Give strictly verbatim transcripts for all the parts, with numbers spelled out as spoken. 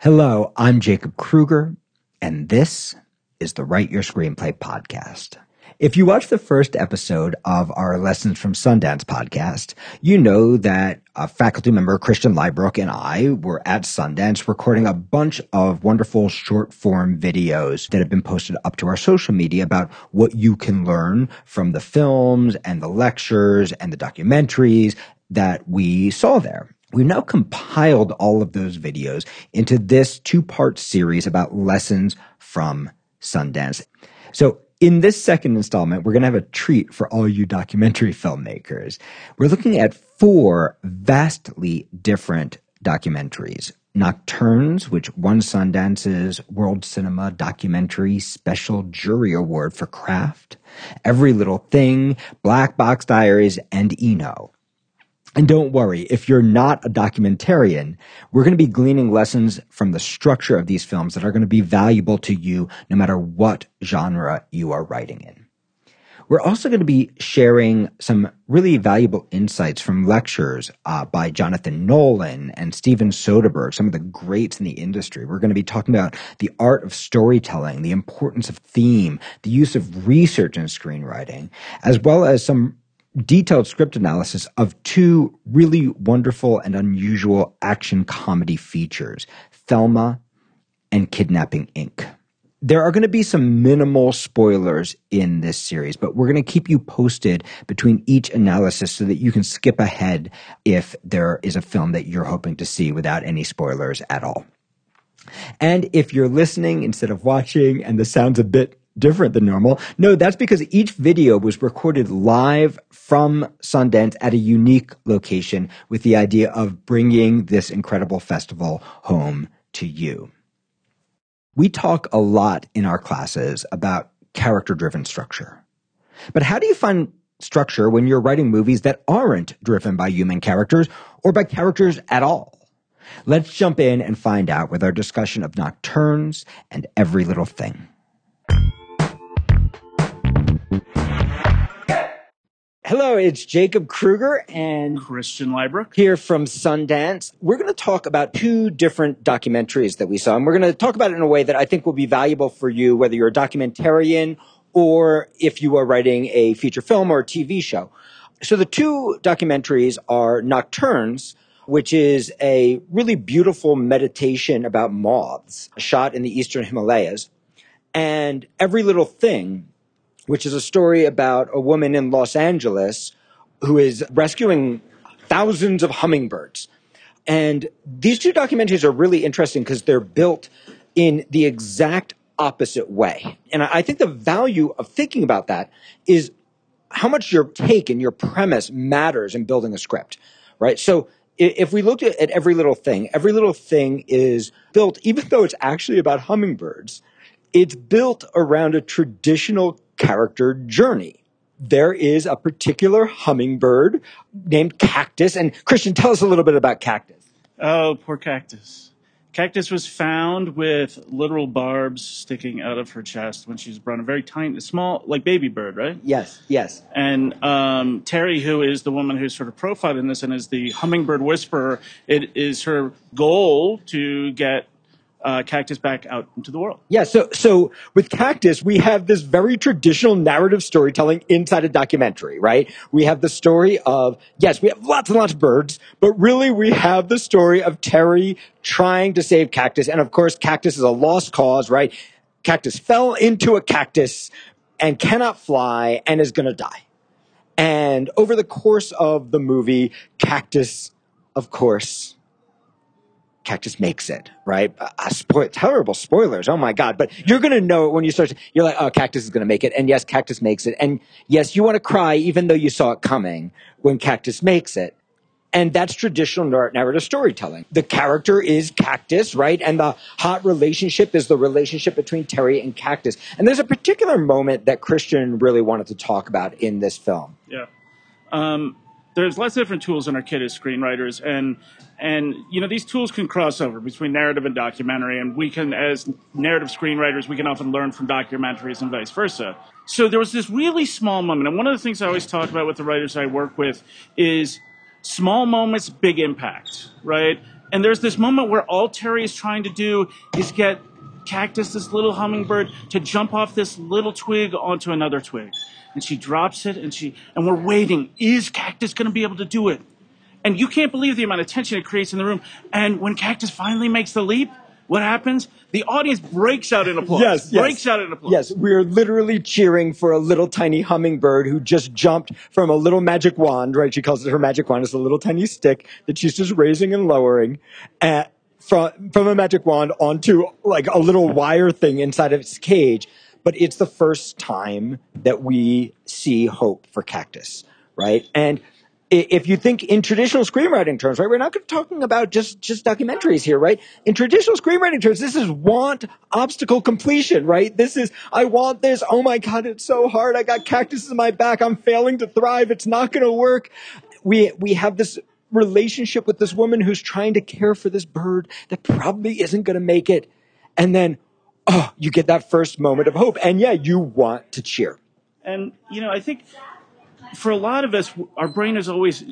Hello, I'm Jacob Krueger, and this is the Write Your Screenplay podcast. If you watched the first episode of our Lessons from Sundance podcast, you know that a faculty member, Christian Lybrook, and I were at Sundance recording a bunch of wonderful short-form videos that have been posted up to our social media about what you can learn from the films and the lectures and the documentaries that we saw there. We've now compiled all of those videos into this two-part series about lessons from Sundance. So in this second installment, we're going to have a treat for all you documentary filmmakers. We're looking at four vastly different documentaries. Nocturnes, which won Sundance's World Cinema Documentary Special Jury Award for Craft, Every Little Thing, Black Box Diaries, and Eno. And don't worry, if you're not a documentarian, we're going to be gleaning lessons from the structure of these films that are going to be valuable to you no matter what genre you are writing in. We're also going to be sharing some really valuable insights from lectures uh, by Jonathan Nolan and Steven Soderbergh, some of the greats in the industry. We're going to be talking about the art of storytelling, the importance of theme, the use of research in screenwriting, as well as some detailed script analysis of two really wonderful and unusual action comedy features, Thelma and Kidnapping Incorporated. There are going to be some minimal spoilers in this series, but we're going to keep you posted between each analysis so that you can skip ahead if there is a film that you're hoping to see without any spoilers at all. And if you're listening instead of watching and the sound's a bit different than normal, no, that's because each video was recorded live from Sundance at a unique location with the idea of bringing this incredible festival home to you. We talk a lot in our classes about character-driven structure. But how do you find structure when you're writing movies that aren't driven by human characters or by characters at all? Let's jump in and find out with our discussion of Nocturnes and Every Little Thing. Hello, it's Jacob Krueger and Christian Lybrook here from Sundance. We're going to talk about two different documentaries that we saw, and we're going to talk about it in a way that I think will be valuable for you, whether you're a documentarian or if you are writing a feature film or a T V show. So the two documentaries are Nocturnes, which is a really beautiful meditation about moths shot in the Eastern Himalayas, and Every Little Thing, which is a story about a woman in Los Angeles who is rescuing thousands of hummingbirds. And these two documentaries are really interesting because they're built in the exact opposite way. And I think the value of thinking about that is how much your take and your premise matters in building a script, right? So if we looked at Every Little Thing, Every Little Thing is built, even though it's actually about hummingbirds, it's built around a traditional character journey. There is a particular hummingbird named Cactus. And Christian, tell us a little bit about Cactus. Oh, poor Cactus. Cactus was found with literal barbs sticking out of her chest when she was born. A very tiny, small, like baby bird, right? Yes, yes. And um, Terry, who is the woman who's sort of profiled in this and is the hummingbird whisperer, it is her goal to get Uh, Cactus back out into the world. Yeah, so so with Cactus, we have this very traditional narrative storytelling inside a documentary, right? We have the story of, yes, we have lots and lots of birds, but really we have the story of Terry trying to save Cactus. And of course, Cactus is a lost cause, right? Cactus fell into a cactus and cannot fly and is going to die. And over the course of the movie, Cactus, of course, Cactus makes it, right? Uh, spo- terrible spoilers. Oh my God. But you're going to know it when you start. To, you're like, oh, Cactus is going to make it. And yes, Cactus makes it. And yes, you want to cry even though you saw it coming when Cactus makes it. And that's traditional narrative storytelling. The character is Cactus, right? And the hot relationship is the relationship between Terry and Cactus. And there's a particular moment that Christian really wanted to talk about in this film. Yeah. Um, There's lots of different tools in our kit as screenwriters, and and you know these tools can cross over between narrative and documentary, and we can, as narrative screenwriters, we can often learn from documentaries and vice versa. So there was this really small moment, and one of the things I always talk about with the writers I work with is small moments, big impact, right? And there's this moment where all Terry is trying to do is get Cactus, this little hummingbird, to jump off this little twig onto another twig. And she drops it, and she and we're waiting. Is Cactus going to be able to do it? And you can't believe the amount of tension it creates in the room. And when Cactus finally makes the leap, what happens? The audience breaks out in applause. Yes, yes. Breaks out in applause. Yes, we're literally cheering for a little tiny hummingbird who just jumped from a little magic wand, right? She calls it her magic wand. It's a little tiny stick that she's just raising and lowering at, from, from a magic wand onto like a little wire thing inside of its cage. But it's the first time that we see hope for Cactus, right? And if you think in traditional screenwriting terms, right, we're not talking about just, just documentaries here, right? In traditional screenwriting terms, this is want obstacle completion, right? This is, I want this. Oh my God, it's so hard. I got cactuses in my back. I'm failing to thrive. It's not going to work. We, we have this relationship with this woman who's trying to care for this bird that probably isn't going to make it. And then, oh, you get that first moment of hope. And yeah, you want to cheer. And, you know, I think, for a lot of us, our brain is always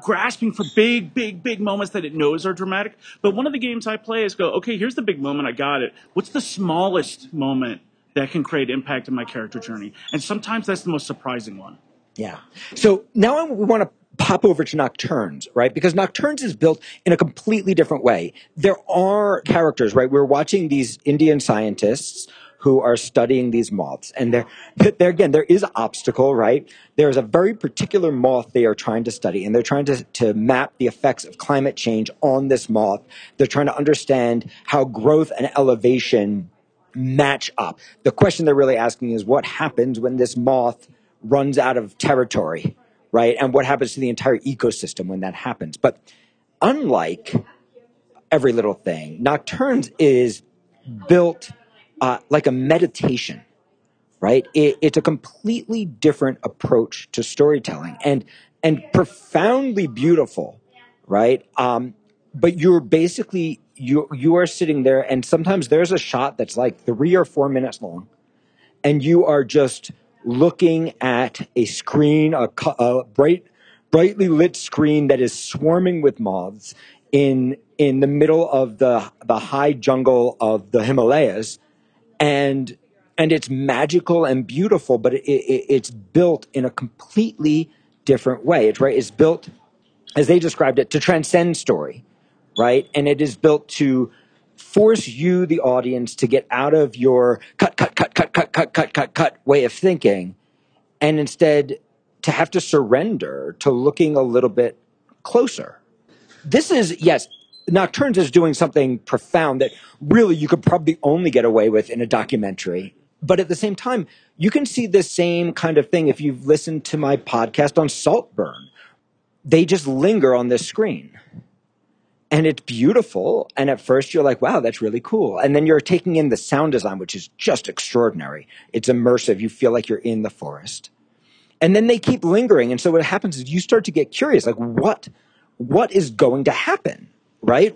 grasping for big, big, big moments that it knows are dramatic. But one of the games I play is go, okay, here's the big moment. I got it. What's the smallest moment that can create impact in my character journey? And sometimes that's the most surprising one. Yeah. So now we want to pop over to Nocturnes, right? Because Nocturnes is built in a completely different way. There are characters, right? We're watching these Indian scientists who are studying these moths. And there, there again, there is an obstacle, right? There's a very particular moth they are trying to study, and they're trying to, to map the effects of climate change on this moth. They're trying to understand how growth and elevation match up. The question they're really asking is what happens when this moth runs out of territory, right? And what happens to the entire ecosystem when that happens? But unlike Every Little Thing, Nocturnes is built Uh, like a meditation, right? It, it's a completely different approach to storytelling, and and profoundly beautiful, right? Um, but you're basically, you you are sitting there, and sometimes there's a shot that's like three or four minutes long, and you are just looking at a screen, a, a bright, brightly lit screen that is swarming with moths in in the middle of the the high jungle of the Himalayas. And and it's magical and beautiful, but it, it, it's built in a completely different way. It's right. It's built, as they described it, to transcend story, right? And it is built to force you, the audience, to get out of your cut, cut, cut, cut, cut, cut, cut, cut, cut way of thinking, and instead to have to surrender to looking a little bit closer. This is yes. Nocturnes is doing something profound that really you could probably only get away with in a documentary. But at the same time, you can see the same kind of thing if you've listened to my podcast on Saltburn. They just linger on this screen. And it's beautiful. And at first you're like, wow, that's really cool. And then you're taking in the sound design, which is just extraordinary. It's immersive. You feel like you're in the forest. And then they keep lingering. And so what happens is you start to get curious, like what, what is going to happen? Right?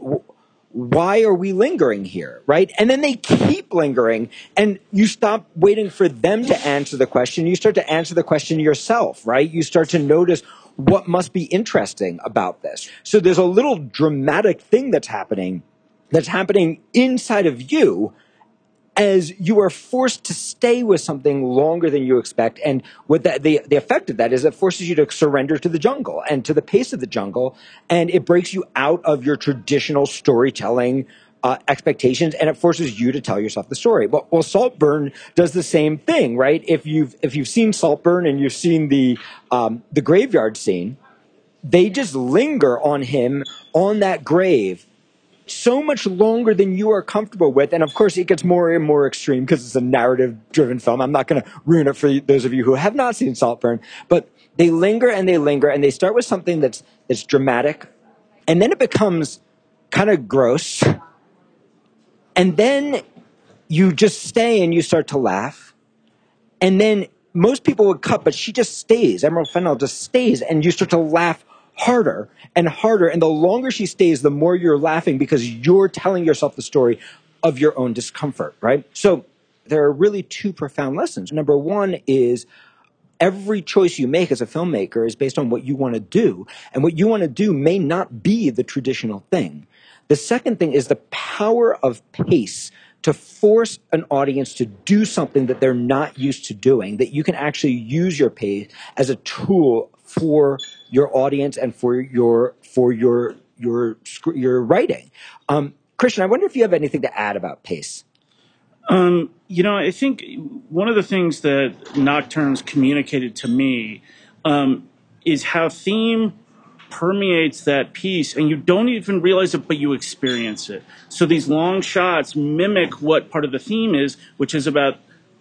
Why are we lingering here? Right? And then they keep lingering, and you stop waiting for them to answer the question. You start to answer the question yourself, right? You start to notice what must be interesting about this. So there's a little dramatic thing that's happening, that's happening inside of you as you are forced to stay with something longer than you expect. And with that, the, the effect of that is it forces you to surrender to the jungle and to the pace of the jungle. And it breaks you out of your traditional storytelling uh, expectations, and it forces you to tell yourself the story. Well, well, Saltburn does the same thing, right? If you've, if you've seen Saltburn and you've seen the, um, the graveyard scene, they just linger on him, on that grave, so much longer than you are comfortable with. And of course, it gets more and more extreme because it's a narrative-driven film. I'm not going to ruin it for those of you who have not seen Saltburn. But they linger and they linger, and they start with something that's that's dramatic. And then it becomes kind of gross. And then you just stay and you start to laugh. And then most people would cut, but she just stays. Emerald Fennell just stays, and you start to laugh harder and harder, and the longer she stays, the more you're laughing because you're telling yourself the story of your own discomfort, right? So there are really two profound lessons. Number one is every choice you make as a filmmaker is based on what you want to do, and what you want to do may not be the traditional thing. The second thing is the power of pace to force an audience to do something that they're not used to doing, that you can actually use your pace as a tool for your audience and for your for your your your writing. Um, Christian, I wonder if you have anything to add about pace. Um, you know, I think one of the things that Nocturnes communicated to me um, is how theme permeates that piece, and you don't even realize it, but you experience it. So these long shots mimic what part of the theme is, which is about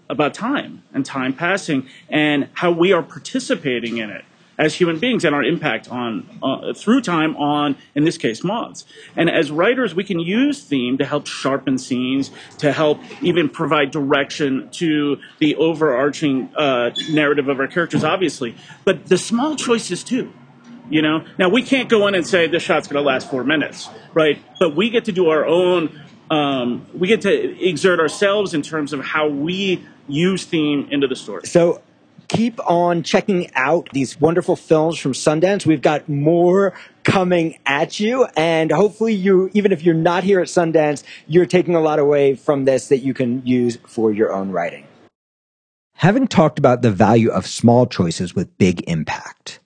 about time and time passing and how we are participating in it as human beings and our impact on uh, through time on, in this case, moths. And as writers, we can use theme to help sharpen scenes, to help even provide direction to the overarching uh, narrative of our characters, obviously. But the small choices, too. You know, now we can't go in and say this shot's going to last four minutes, right? But we get to do our own. Um, we get to exert ourselves in terms of how we use theme into the story. So keep on checking out these wonderful films from Sundance. We've got more coming at you, and hopefully you, even if you're not here at Sundance, you're taking a lot away from this that you can use for your own writing. Having talked about the value of small choices with big impact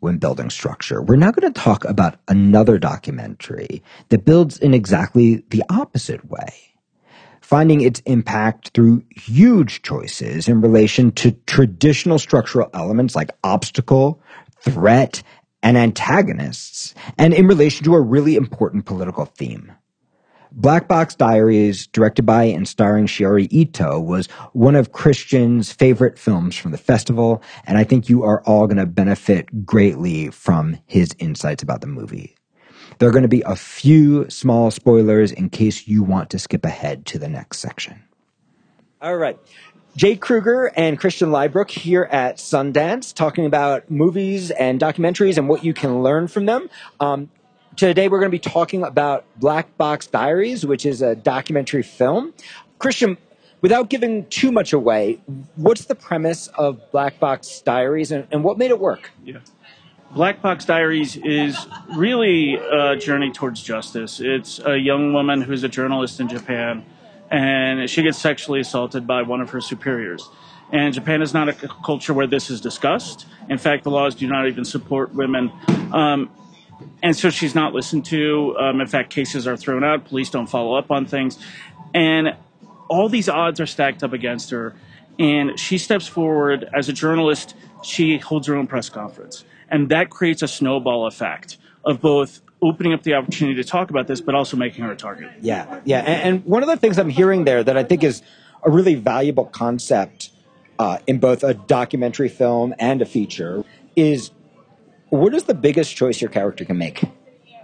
when building structure, we're now going to talk about another documentary that builds in exactly the opposite way, finding its impact through huge choices in relation to traditional structural elements like obstacle, threat, and antagonists, and in relation to a really important political theme. Black Box Diaries, directed by and starring Shiori Ito, was one of Christian's favorite films from the festival, and I think you are all going to benefit greatly from his insights about the movie. There are going to be a few small spoilers in case you want to skip ahead to the next section. All right. Jay Krueger and Christian Lybrook here at Sundance talking about movies and documentaries and what you can learn from them. Um, today we're going to be talking about Black Box Diaries, which is a documentary film. Christian, without giving too much away, what's the premise of Black Box Diaries and, and what made it work? Yeah. Black Box Diaries is really a journey towards justice. It's a young woman who's a journalist in Japan, and she gets sexually assaulted by one of her superiors. And Japan is not a culture where this is discussed. In fact, the laws do not even support women. Um, and so she's not listened to. Um, in fact, cases are thrown out. Police don't follow up on things. And all these odds are stacked up against her. And she steps forward as a journalist. She holds her own press conference. And that creates a snowball effect of both opening up the opportunity to talk about this, but also making her a target. Yeah, yeah. And, and one of the things I'm hearing there that I think is a really valuable concept uh, in both a documentary film and a feature is, what is the biggest choice your character can make?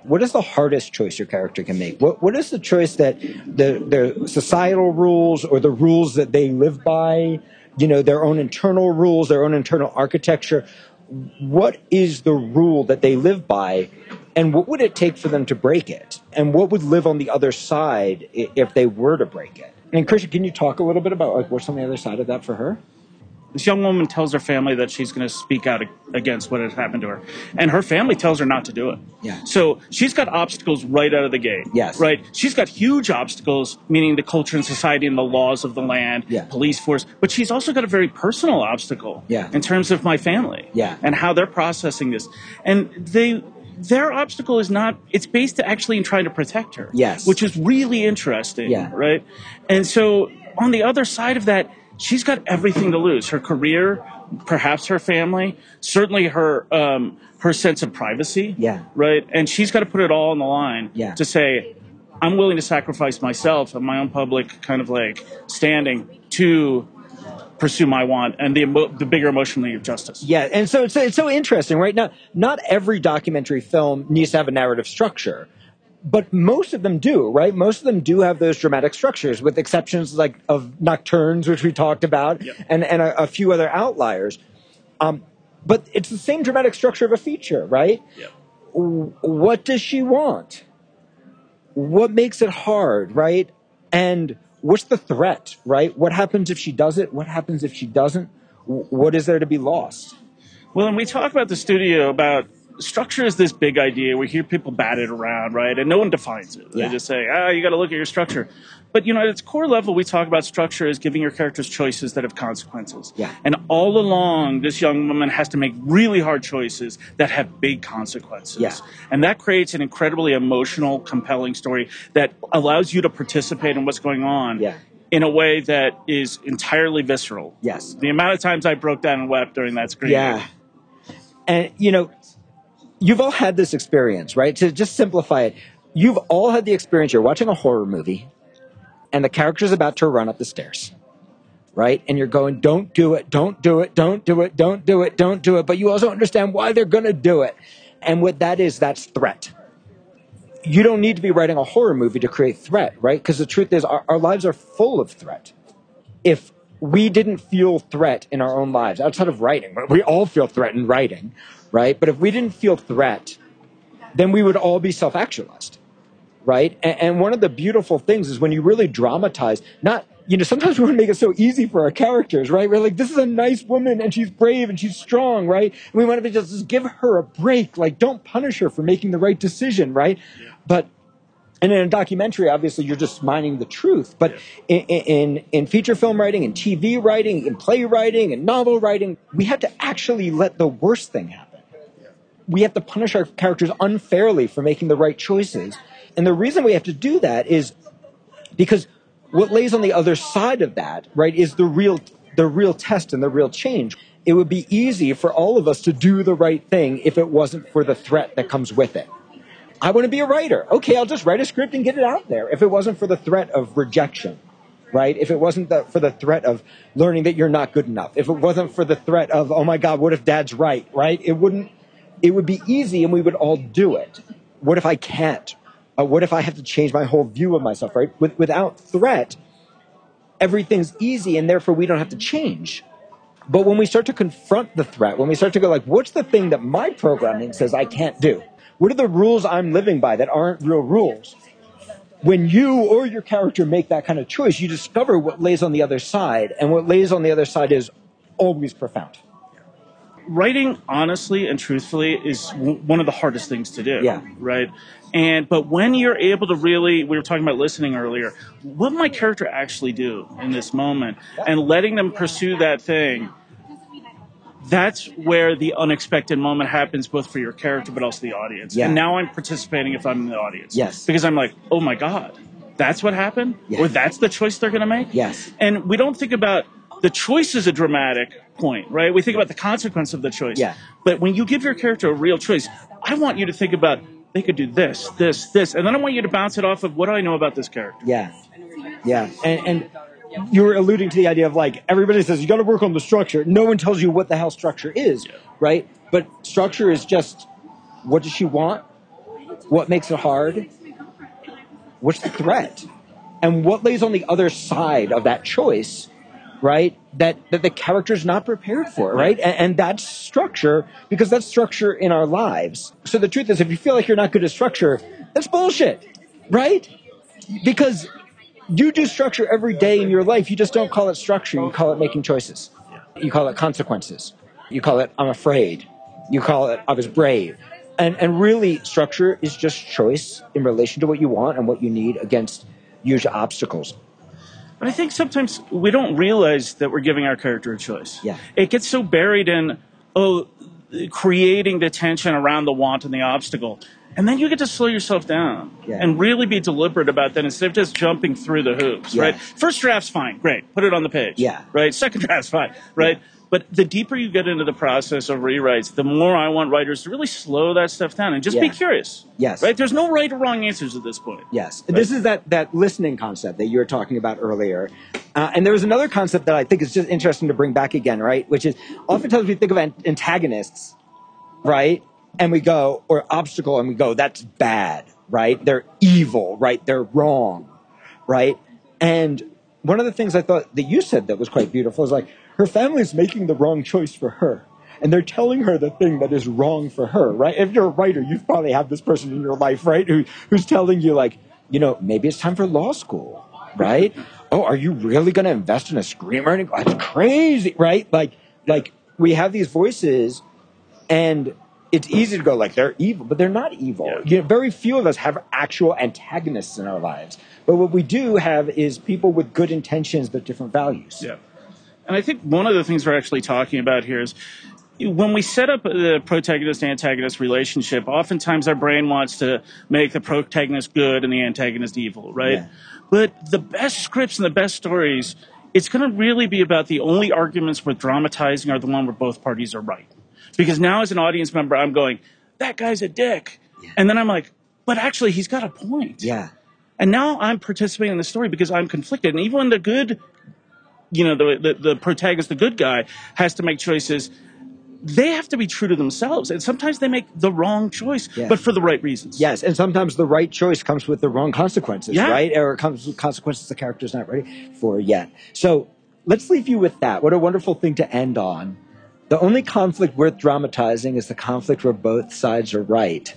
What is the hardest choice your character can make? What What is the choice that the, the societal rules or the rules that they live by, you know, their own internal rules, their own internal architecture, what is the rule that they live by, and what would it take for them to break it? And what would live on the other side if they were to break it? And Christian, can you talk a little bit about like what's on the other side of that for her? This young woman tells her family that she's going to speak out against what has happened to her. And her family tells her not to do it. Yeah. So she's got obstacles right out of the gate. Yes. Right? She's got huge obstacles, meaning the culture and society and the laws of the land, yeah, police force. But she's also got a very personal obstacle, yeah, in terms of my family, yeah, and how they're processing this. And they... their obstacle is not, it's based actually in trying to protect her. Yes. Which is really interesting. Yeah. Right? And so on the other side of that, she's got everything to lose. Her career, perhaps her family, certainly her um, her sense of privacy. Yeah. Right? And she's got to put it all on the line, yeah, to say, I'm willing to sacrifice myself and my own public kind of like standing to pursue my want and the emo- the bigger emotional need of justice. Yeah, and so it's, it's so interesting, right? Now, not every documentary film needs to have a narrative structure, but most of them do, right? Most of them do have those dramatic structures, with exceptions like of Nocturnes, which we talked about, yep, and, and a, a few other outliers. Um, but it's the same dramatic structure of a feature, right? Yep. What does she want? What makes it hard, right? And what's the threat, right? What happens if she does it? What happens if she doesn't? What is there to be lost? Well, and we talk about the studio about structure is this big idea. We hear people bat it around, right? And no one defines it. They yeah. just say, ah, you got to look at your structure. But, you know, at its core level, we talk about structure as giving your characters choices that have consequences. Yeah. And all along, this young woman has to make really hard choices that have big consequences. Yeah. And that creates an incredibly emotional, compelling story that allows you to participate in what's going on. Yeah. In a way that is entirely visceral. Yes. The amount of times I broke down and wept during that screening. Yeah. And, you know, you've all had this experience, right? To just simplify it, you've all had the experience. You're watching a horror movie, and the character's about to run up the stairs, right? And you're going, don't do it, don't do it, don't do it, don't do it, don't do it. But you also understand why they're going to do it. And what that is, that's threat. You don't need to be writing a horror movie to create threat, right? Because the truth is our, our lives are full of threat. If we didn't feel threat in our own lives, outside of writing, we all feel threat in writing, right? But if we didn't feel threat, then we would all be self-actualized, right? And, and one of the beautiful things is when you really dramatize, not, you know, sometimes we want to make it so easy for our characters, right? We're like, this is a nice woman and she's brave and she's strong, right? And we want to just, just give her a break. Like, don't punish her for making the right decision, right? Yeah. But, and in a documentary, obviously, you're just mining the truth. But yeah. in, in, in feature film writing and T V writing and play writing and novel writing, we have to actually let the worst thing happen. Yeah. We have to punish our characters unfairly for making the right choices. And the reason we have to do that is because what lays on the other side of that, right, is the real, the real test and the real change. It would be easy for all of us to do the right thing if it wasn't for the threat that comes with it. I want to be a writer. Okay, I'll just write a script and get it out there. If it wasn't for the threat of rejection, right? If it wasn't the, for the threat of learning that you're not good enough. If it wasn't for the threat of, oh my God, what if dad's right, right? It wouldn't, it would be easy and we would all do it. What if I can't? Uh, what if I have to change my whole view of myself, right? With, without threat, everything's easy, and therefore we don't have to change. But when we start to confront the threat, when we start to go like, what's the thing that my programming says I can't do? What are the rules I'm living by that aren't real rules? When you or your character make that kind of choice, you discover what lays on the other side, and what lays on the other side is always profound. Writing honestly and truthfully is w- one of the hardest things to do, yeah. right? And but when you're able to really, we were talking about listening earlier, what did my character actually do in this moment? And letting them pursue that thing, that's where the unexpected moment happens, both for your character but also the audience. Yeah. And now I'm participating if I'm in the audience. Yes. Because I'm like, oh my God, that's what happened? Yes. Or that's the choice they're going to make? Yes. And we don't think about the choice is a dramatic point, right? We think about the consequence of the choice. Yeah. But when you give your character a real choice, I want you to think about they could do this, this, this, and then I want you to bounce it off of what do I know about this character? Yeah, yeah. And, and you were alluding to the idea of like everybody says you got to work on the structure. No one tells you what the hell structure is, yeah. right? But structure is just what does she want? What makes it hard? What's the threat? And what lays on the other side of that choice? Right? That, that the character's not prepared for, right? And, and that's structure, because that's structure in our lives. So the truth is, if you feel like you're not good at structure, that's bullshit, right? Because you do structure every day in your life. You just don't call it structure. You call it making choices. You call it consequences. You call it, I'm afraid. You call it, I was brave. And, and really, structure is just choice in relation to what you want and what you need against huge obstacles. But I think sometimes we don't realize that we're giving our character a choice. Yeah. It gets so buried in, oh, creating the tension around the want and the obstacle. And then you get to slow yourself down yeah. and really be deliberate about that instead of just jumping through the hoops, yeah. right? First draft's fine. Great. Put it on the page. Yeah. Right? Second draft's fine. Right? Yeah. But the deeper you get into the process of rewrites, the more I want writers to really slow that stuff down and just yeah. be curious. Yes. Right? There's no right or wrong answers at this point. Yes. Right? This is that, that listening concept that you were talking about earlier. Uh, and there was another concept that I think is just interesting to bring back again, right? Which is oftentimes we think of antagonists, right? And we go, or obstacle, and we go, that's bad, right? They're evil, right? They're wrong, right? And one of the things I thought that you said that was quite beautiful is like, her family's making the wrong choice for her, and they're telling her the thing that is wrong for her, right? If you're a writer, you probably have this person in your life, right, who, who's telling you, like, you know, maybe it's time for law school, right? Oh, are you really going to invest in a screenwriting? That's crazy, right? Like, like we have these voices, and it's easy to go like they're evil, but they're not evil. Yeah. You know, very few of us have actual antagonists in our lives. But what we do have is people with good intentions but different values. Yeah. And I think one of the things we're actually talking about here is when we set up the protagonist-antagonist relationship, oftentimes our brain wants to make the protagonist good and the antagonist evil, right? Yeah. But the best scripts and the best stories, it's going to really be about the only arguments we're dramatizing are the one where both parties are right. Because now as an audience member, I'm going, that guy's a dick. Yeah. And then I'm like, but actually he's got a point. Yeah. And now I'm participating in the story because I'm conflicted. And even when the good, you know, the, the, the protagonist, the good guy, has to make choices, they have to be true to themselves. And sometimes they make the wrong choice, yeah. but for the right reasons. Yes, and sometimes the right choice comes with the wrong consequences, yeah. right? Or it comes with consequences the character's not ready for yet. So let's leave you with that. What a wonderful thing to end on. The only conflict worth dramatizing is the conflict where both sides are right.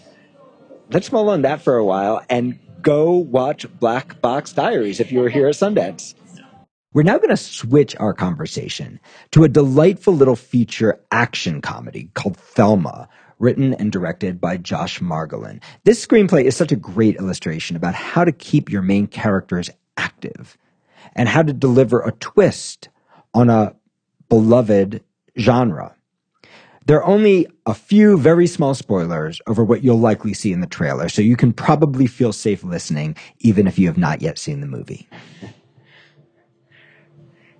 Let's mull on that for a while and go watch Black Box Diaries if you were here at Sundance. We're now going to switch our conversation to a delightful little feature action comedy called Thelma, written and directed by Josh Margolin. This screenplay is such a great illustration about how to keep your main characters active and how to deliver a twist on a beloved genre. There are only a few very small spoilers over what you'll likely see in the trailer, so you can probably feel safe listening even if you have not yet seen the movie.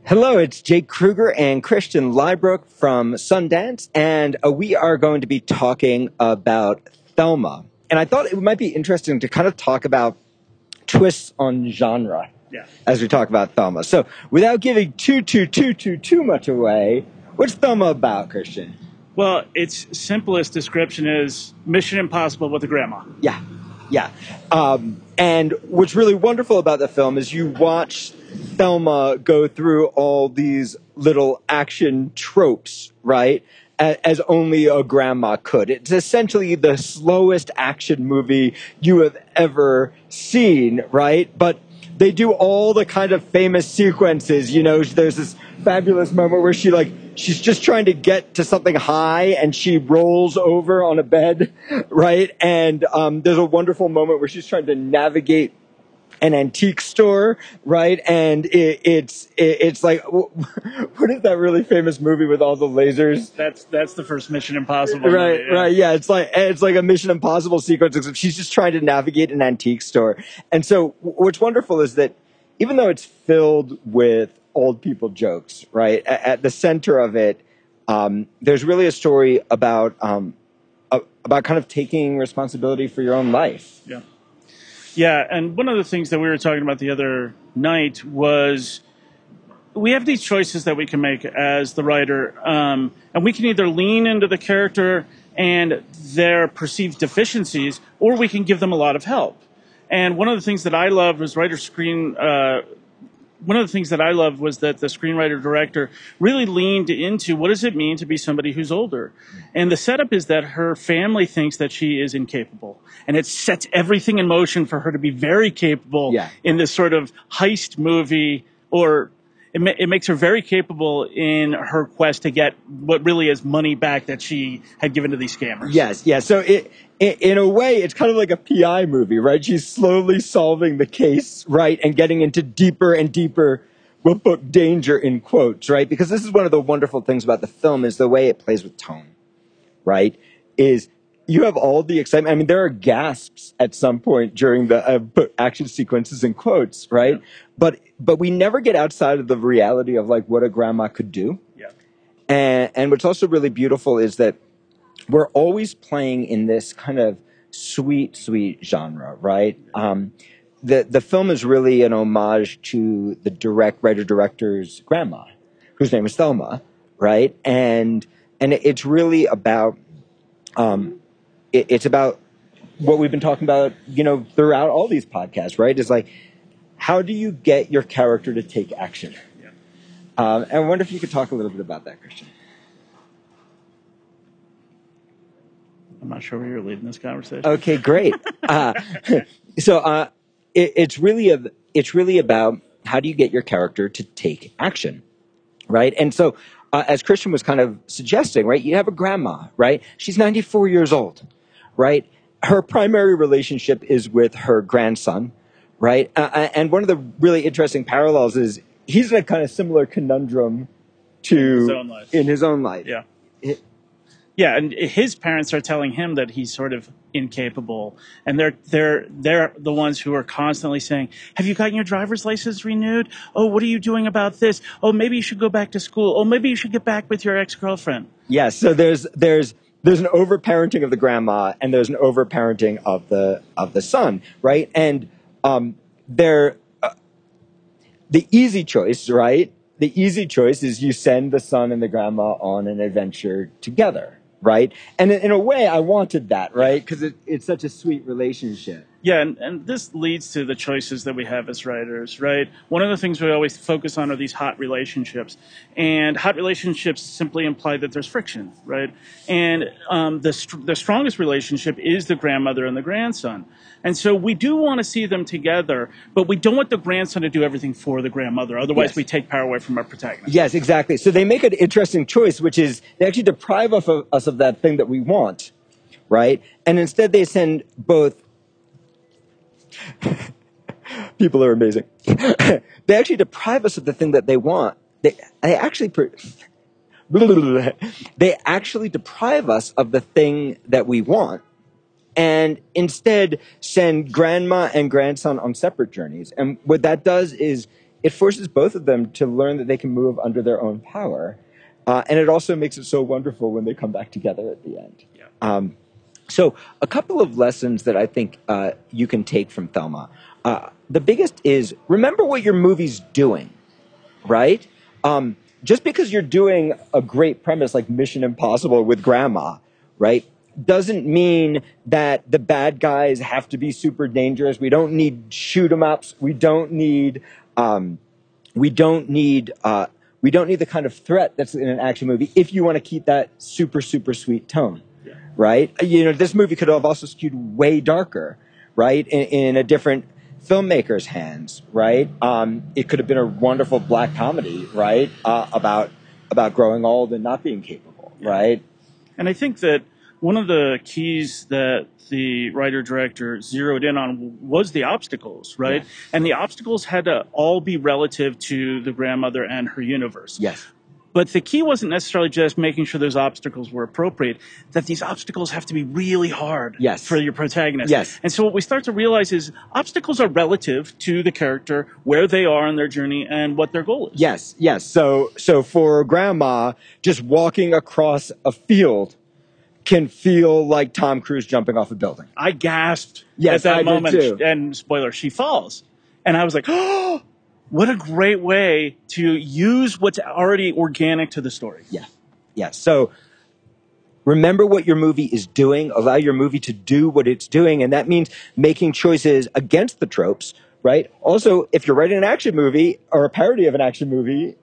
Hello, it's Jake Krueger and Christian Lybrook from Sundance, and uh, we are going to be talking about Thelma. And I thought it might be interesting to kind of talk about twists on genre yeah. as we talk about Thelma. So without giving too, too, too, too, too much away, what's Thelma about, Christian? Well, its simplest description is Mission Impossible with a grandma. Yeah, yeah. Um, and what's really wonderful about the film is you watch Thelma go through all these little action tropes, right? As only a grandma could. It's essentially the slowest action movie you have ever seen, right? But they do all the kind of famous sequences. You know, there's this fabulous moment where she like, she's just trying to get to something high and she rolls over on a bed, right? And um, there's a wonderful moment where she's trying to navigate an antique store, right? And it, it's it, it's like, what is that really famous movie with all the lasers? That's that's the first Mission Impossible, right? Movie, yeah. Right? Yeah, it's like it's like a Mission Impossible sequence, except she's just trying to navigate an antique store. And so, what's wonderful is that even though it's filled with old people jokes, right? At, at the center of it, um, there's really a story about um, about kind of taking responsibility for your own life. Yeah. Yeah, and one of the things that we were talking about the other night was we have these choices that we can make as the writer, um, and we can either lean into the character and their perceived deficiencies, or we can give them a lot of help. And one of the things that I loved was writer screen. Uh, one of the things that I loved was that the screenwriter director really leaned into what does it mean to be somebody who's older. And the setup is that her family thinks that she is incapable. And it sets everything in motion for her to be very capable yeah. in this sort of heist movie, or it, ma- it makes her very capable in her quest to get what really is money back that she had given to these scammers. Yes, yes. So it, it, in a way, it's kind of like a P I movie, right? She's slowly solving the case, right, and getting into deeper and deeper, we'll put danger in quotes, right? Because this is one of the wonderful things about the film is the way it plays with tone, right? Is you have all the excitement. I mean, there are gasps at some point during the uh, action sequences in quotes, right? Yeah. But but we never get outside of the reality of like what a grandma could do. Yeah. And, and what's also really beautiful is that we're always playing in this kind of sweet, sweet genre, right? Yeah. Um, the the film is really an homage to the direct writer-director's grandma, whose name is Thelma, right? And and it's really about um, it's about what we've been talking about, you know, throughout all these podcasts, right? It's like, how do you get your character to take action? Yeah. Um, and I wonder if you could talk a little bit about that, Christian. I'm not sure where you're leading this conversation. Okay, great. uh, so uh, it, it's really a, it's really about how do you get your character to take action, right? And so uh, as Christian was kind of suggesting, right, you have a grandma, right? She's ninety-four years old, right? Her primary relationship is with her grandson, right? Uh, and one of the really interesting parallels is he's in a kind of similar conundrum to in his own life. In his own life. Yeah. It, yeah, and his parents are telling him that he's sort of incapable, and they're they're they're the ones who are constantly saying, "Have you gotten your driver's license renewed? Oh, what are you doing about this? Oh, maybe you should go back to school. Oh, maybe you should get back with your ex-girlfriend." Yes, yeah, so there's there's there's an overparenting of the grandma, and there's an overparenting of the of the son, right? And um, they're uh, the easy choice, right? The easy choice is you send the son and the grandma on an adventure together. Right. And in a way, I wanted that. Right. Because it, it's such a sweet relationship. Yeah. And, and this leads to the choices that we have as writers. Right. One of the things we always focus on are these hot relationships, and hot relationships simply imply that there's friction. Right. And um, the, str- the strongest relationship is the grandmother and the grandson. And so we do want to see them together, but we don't want the grandson to do everything for the grandmother. Otherwise, yes. We take power away from our protagonist. Yes, exactly. So they make an interesting choice, which is they actually deprive of, of us of that thing that we want, right? And instead they send both... People are amazing. They actually deprive us of the thing that they want. They, they actually... Pre- they actually deprive us of the thing that we want. And instead send grandma and grandson on separate journeys. And what that does is it forces both of them to learn that they can move under their own power. Uh, and it also makes it so wonderful when they come back together at the end. Yeah. Um, so a couple of lessons that I think uh, you can take from Thelma. Uh, the biggest is remember what your movie's doing, right? Um, just because you're doing a great premise like Mission Impossible with grandma, right? Doesn't mean that the bad guys have to be super dangerous. We don't need shoot 'em ups. We don't need, um, we don't need, uh, we don't need the kind of threat that's in an action movie. If you want to keep that super super sweet tone, yeah. Right? You know, this movie could have also skewed way darker, right? In, in a different filmmaker's hands, right? Um, it could have been a wonderful black comedy, right? Uh, about about growing old and not being capable, yeah. Right? And I think that. One of the keys that the writer-director zeroed in on was the obstacles, right? Yes. And the obstacles had to all be relative to the grandmother and her universe. Yes. But the key wasn't necessarily just making sure those obstacles were appropriate, that these obstacles have to be really hard yes. for your protagonist. Yes. And so what we start to realize is obstacles are relative to the character, where they are in their journey, and what their goal is. Yes, yes. So, so for grandma, just walking across a field can feel like Tom Cruise jumping off a building. I gasped yes, at that I moment. Too. And spoiler, she falls. And I was like, oh, what a great way to use what's already organic to the story. Yeah. Yeah. So remember what your movie is doing. Allow your movie to do what it's doing. And that means making choices against the tropes, right? Also, if you're writing an action movie or a parody of an action movie,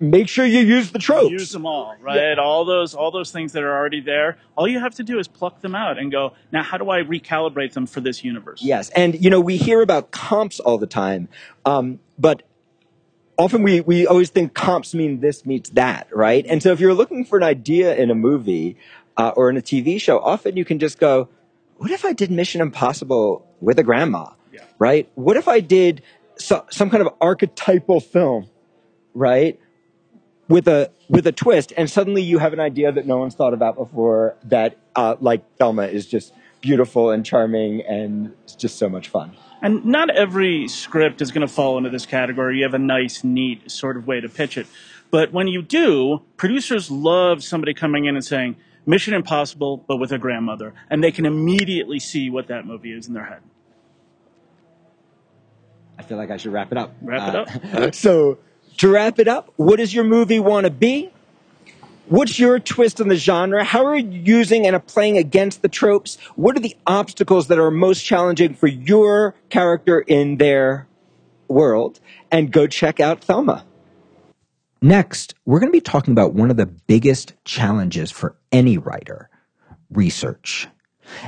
make sure you use the tropes. Use them all, right? Yeah. All those all those things that are already there. All you have to do is pluck them out and go, now how do I recalibrate them for this universe? Yes, and you know, we hear about comps all the time, um, but often we, we always think comps mean this meets that, right? And so if you're looking for an idea in a movie uh, or in a T V show, often you can just go, what if I did Mission Impossible with a grandma, yeah. right? What if I did so, some kind of archetypal film, right? With a with a twist, and suddenly you have an idea that no one's thought about before. That, uh, like Thelma, is just beautiful and charming, and it's just so much fun. And not every script is going to fall into this category. You have a nice, neat sort of way to pitch it, but when you do, producers love somebody coming in and saying "Mission Impossible," but with a grandmother, and they can immediately see what that movie is in their head. I feel like I should wrap it up. Wrap uh, it up. So. To wrap it up, what does your movie want to be? What's your twist on the genre? How are you using and playing against the tropes? What are the obstacles that are most challenging for your character in their world? And go check out Thelma. Next, we're going to be talking about one of the biggest challenges for any writer, research.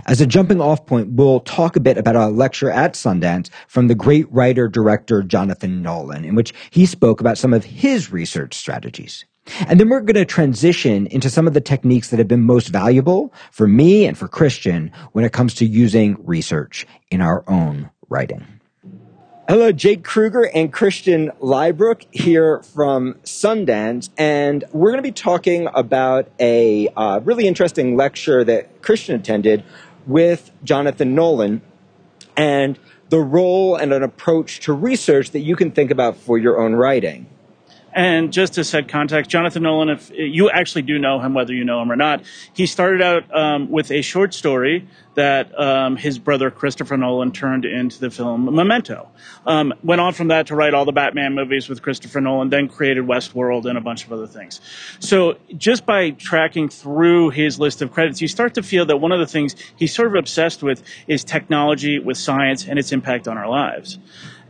As a jumping off point, we'll talk a bit about a lecture at Sundance from the great writer-director Jonathan Nolan, in which he spoke about some of his research strategies. And then we're going to transition into some of the techniques that have been most valuable for me and for Christian when it comes to using research in our own writing. Hello, Jake Krueger and Christian Lybrook here from Sundance, and we're going to be talking about a uh, really interesting lecture that Christian attended with Jonathan Nolan and the role and an approach to research that you can think about for your own writing. And just to set context, Jonathan Nolan, if you actually do know him, whether you know him or not, he started out um, with a short story that um, his brother Christopher Nolan turned into the film Memento. Um, went on from that to write all the Batman movies with Christopher Nolan, then created Westworld and a bunch of other things. So just by tracking through his list of credits, you start to feel that one of the things he's sort of obsessed with is technology, with science, and its impact on our lives.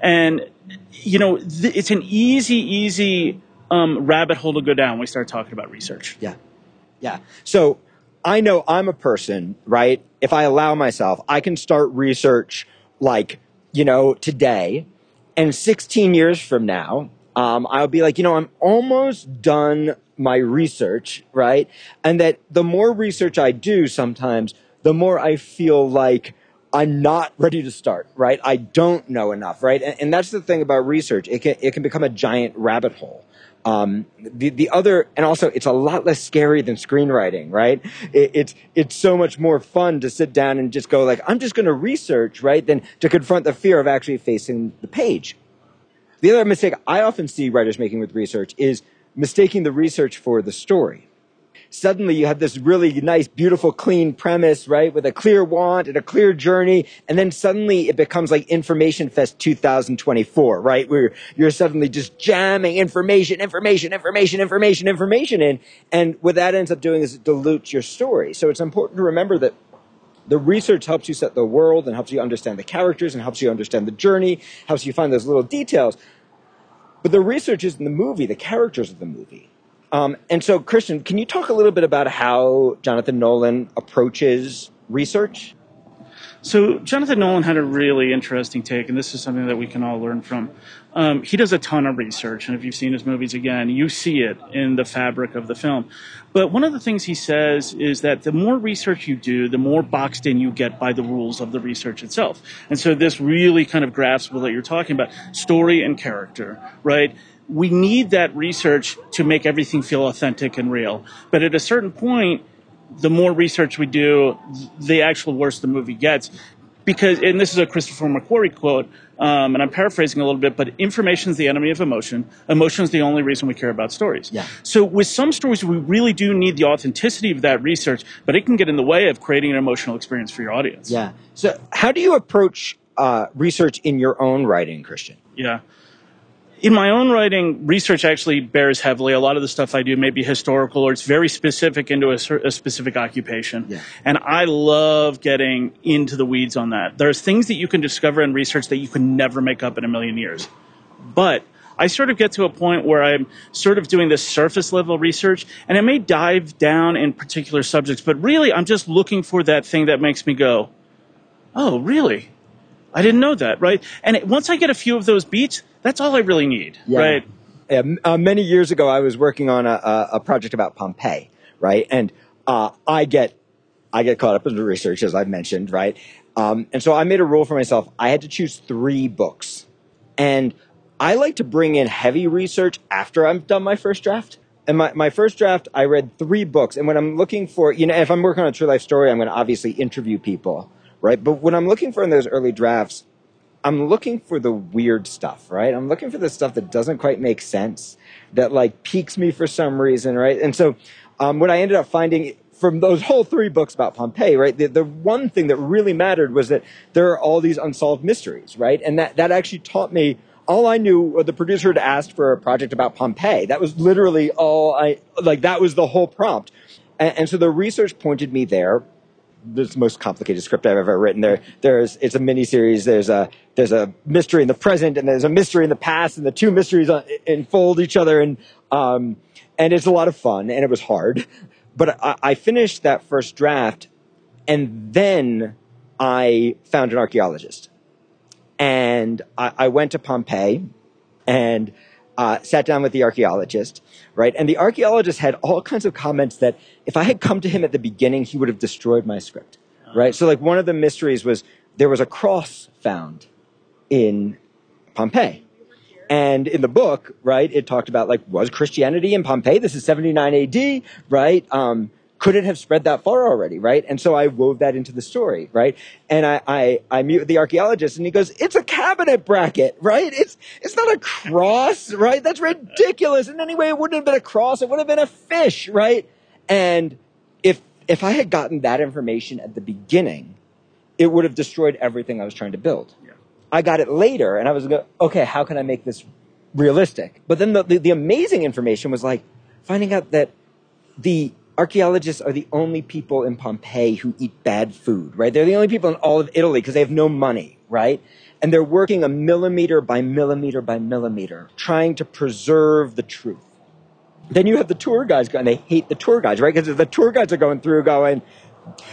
And you know, th- it's an easy, easy um, rabbit hole to go down when we start talking about research. Yeah. Yeah. So I know I'm a person, right? If I allow myself, I can start research like, you know, today, and sixteen years from now, um, I'll be like, you know, I'm almost done my research, right? And that the more research I do sometimes, the more I feel like I'm not ready to start, right? I don't know enough, right? And, and that's the thing about research. It can, it can become a giant rabbit hole. Um, the, the other, and also it's a lot less scary than screenwriting, right? It, it's, it's so much more fun to sit down and just go like, I'm just going to research, right? Than to confront the fear of actually facing the page. The other mistake I often see writers making with research is mistaking the research for the story. Suddenly you have this really nice, beautiful, clean premise, right, with a clear want and a clear journey, and then suddenly it becomes like Information Fest two thousand twenty-four, right, where you're suddenly just jamming information, information, information, information, information in, and what that ends up doing is it dilutes your story. So it's important to remember that the research helps you set the world and helps you understand the characters and helps you understand the journey, helps you find those little details. But the research isn't the movie, the characters are the movie. Um, and so, Christian, can you talk a little bit about how Jonathan Nolan approaches research? So Jonathan Nolan had a really interesting take, and this is something that we can all learn from. Um, he does a ton of research, and if you've seen his movies again, you see it in the fabric of the film. But one of the things he says is that the more research you do, the more boxed in you get by the rules of the research itself. And so this really kind of grasps what you're talking about, story and character, right? We need that research to make everything feel authentic and real. But at a certain point, the more research we do, the actual worse the movie gets. Because, and this is a Christopher McQuarrie quote, um, and I'm paraphrasing a little bit, but information is the enemy of emotion. Emotion is the only reason we care about stories. Yeah. So with some stories, we really do need the authenticity of that research, but it can get in the way of creating an emotional experience for your audience. Yeah. So how do you approach uh, research in your own writing, Christian? Yeah. In my own writing, research actually bears heavily. A lot of the stuff I do may be historical or it's very specific into a, a specific occupation. Yeah. And I love getting into the weeds on that. There's things that you can discover in research that you can never make up in a million years. But I sort of get to a point where I'm sort of doing this surface level research, and I may dive down in particular subjects, but really I'm just looking for that thing that makes me go, oh, really? I didn't know that, right? And it, once I get a few of those beats, that's all I really need, yeah. right? Yeah. Uh, many years ago, I was working on a, a project about Pompeii, right? And uh, I get I get caught up in the research, as I've mentioned, right? Um, and so I made a rule for myself. I had to choose three books. And I like to bring in heavy research after I've done my first draft. And my, my first draft, I read three books. And when I'm looking for, you know, if I'm working on a true life story, I'm going to obviously interview people, right? But what I'm looking for in those early drafts, I'm looking for the weird stuff, right? I'm looking for the stuff that doesn't quite make sense, that like piques me for some reason, right? And so um, what I ended up finding from those whole three books about Pompeii, right, the, the one thing that really mattered was that there are all these unsolved mysteries, right? And that, that actually taught me, all I knew, the producer had asked for a project about Pompeii. That was literally all I, like that was the whole prompt. And, and so the research pointed me there. This most complicated script I've ever written. There, there's it's a mini series. There's a there's a mystery in the present, and there's a mystery in the past, and the two mysteries unfold each other, and um, and it's a lot of fun, and it was hard, but I, I finished that first draft, and then I found an archaeologist, and I, I went to Pompeii, and uh, sat down with the archaeologist, right? And the archaeologist had all kinds of comments that if I had come to him at the beginning, he would have destroyed my script, right? So like one of the mysteries was there was a cross found in Pompeii. And in the book, right, it talked about, like, was Christianity in Pompeii? This is seventy-nine A D, right? Um, could it have spread that far already, right? And so I wove that into the story, right? And I, I, I meet with the archaeologist, and he goes, it's a cabinet bracket, right? It's it's not a cross, right? That's ridiculous. In any way, it wouldn't have been a cross. It would have been a fish, right? And if if I had gotten that information at the beginning, it would have destroyed everything I was trying to build. Yeah. I got it later, and I was like, okay, how can I make this realistic? But then the, the, the amazing information was like finding out that the archaeologists are the only people in Pompeii who eat bad food, right? They're the only people in all of Italy because they have no money, right? And they're working a millimeter by millimeter by millimeter, trying to preserve the truth. Then you have the tour guides, and they hate the tour guides, right? Because the tour guides are going through going,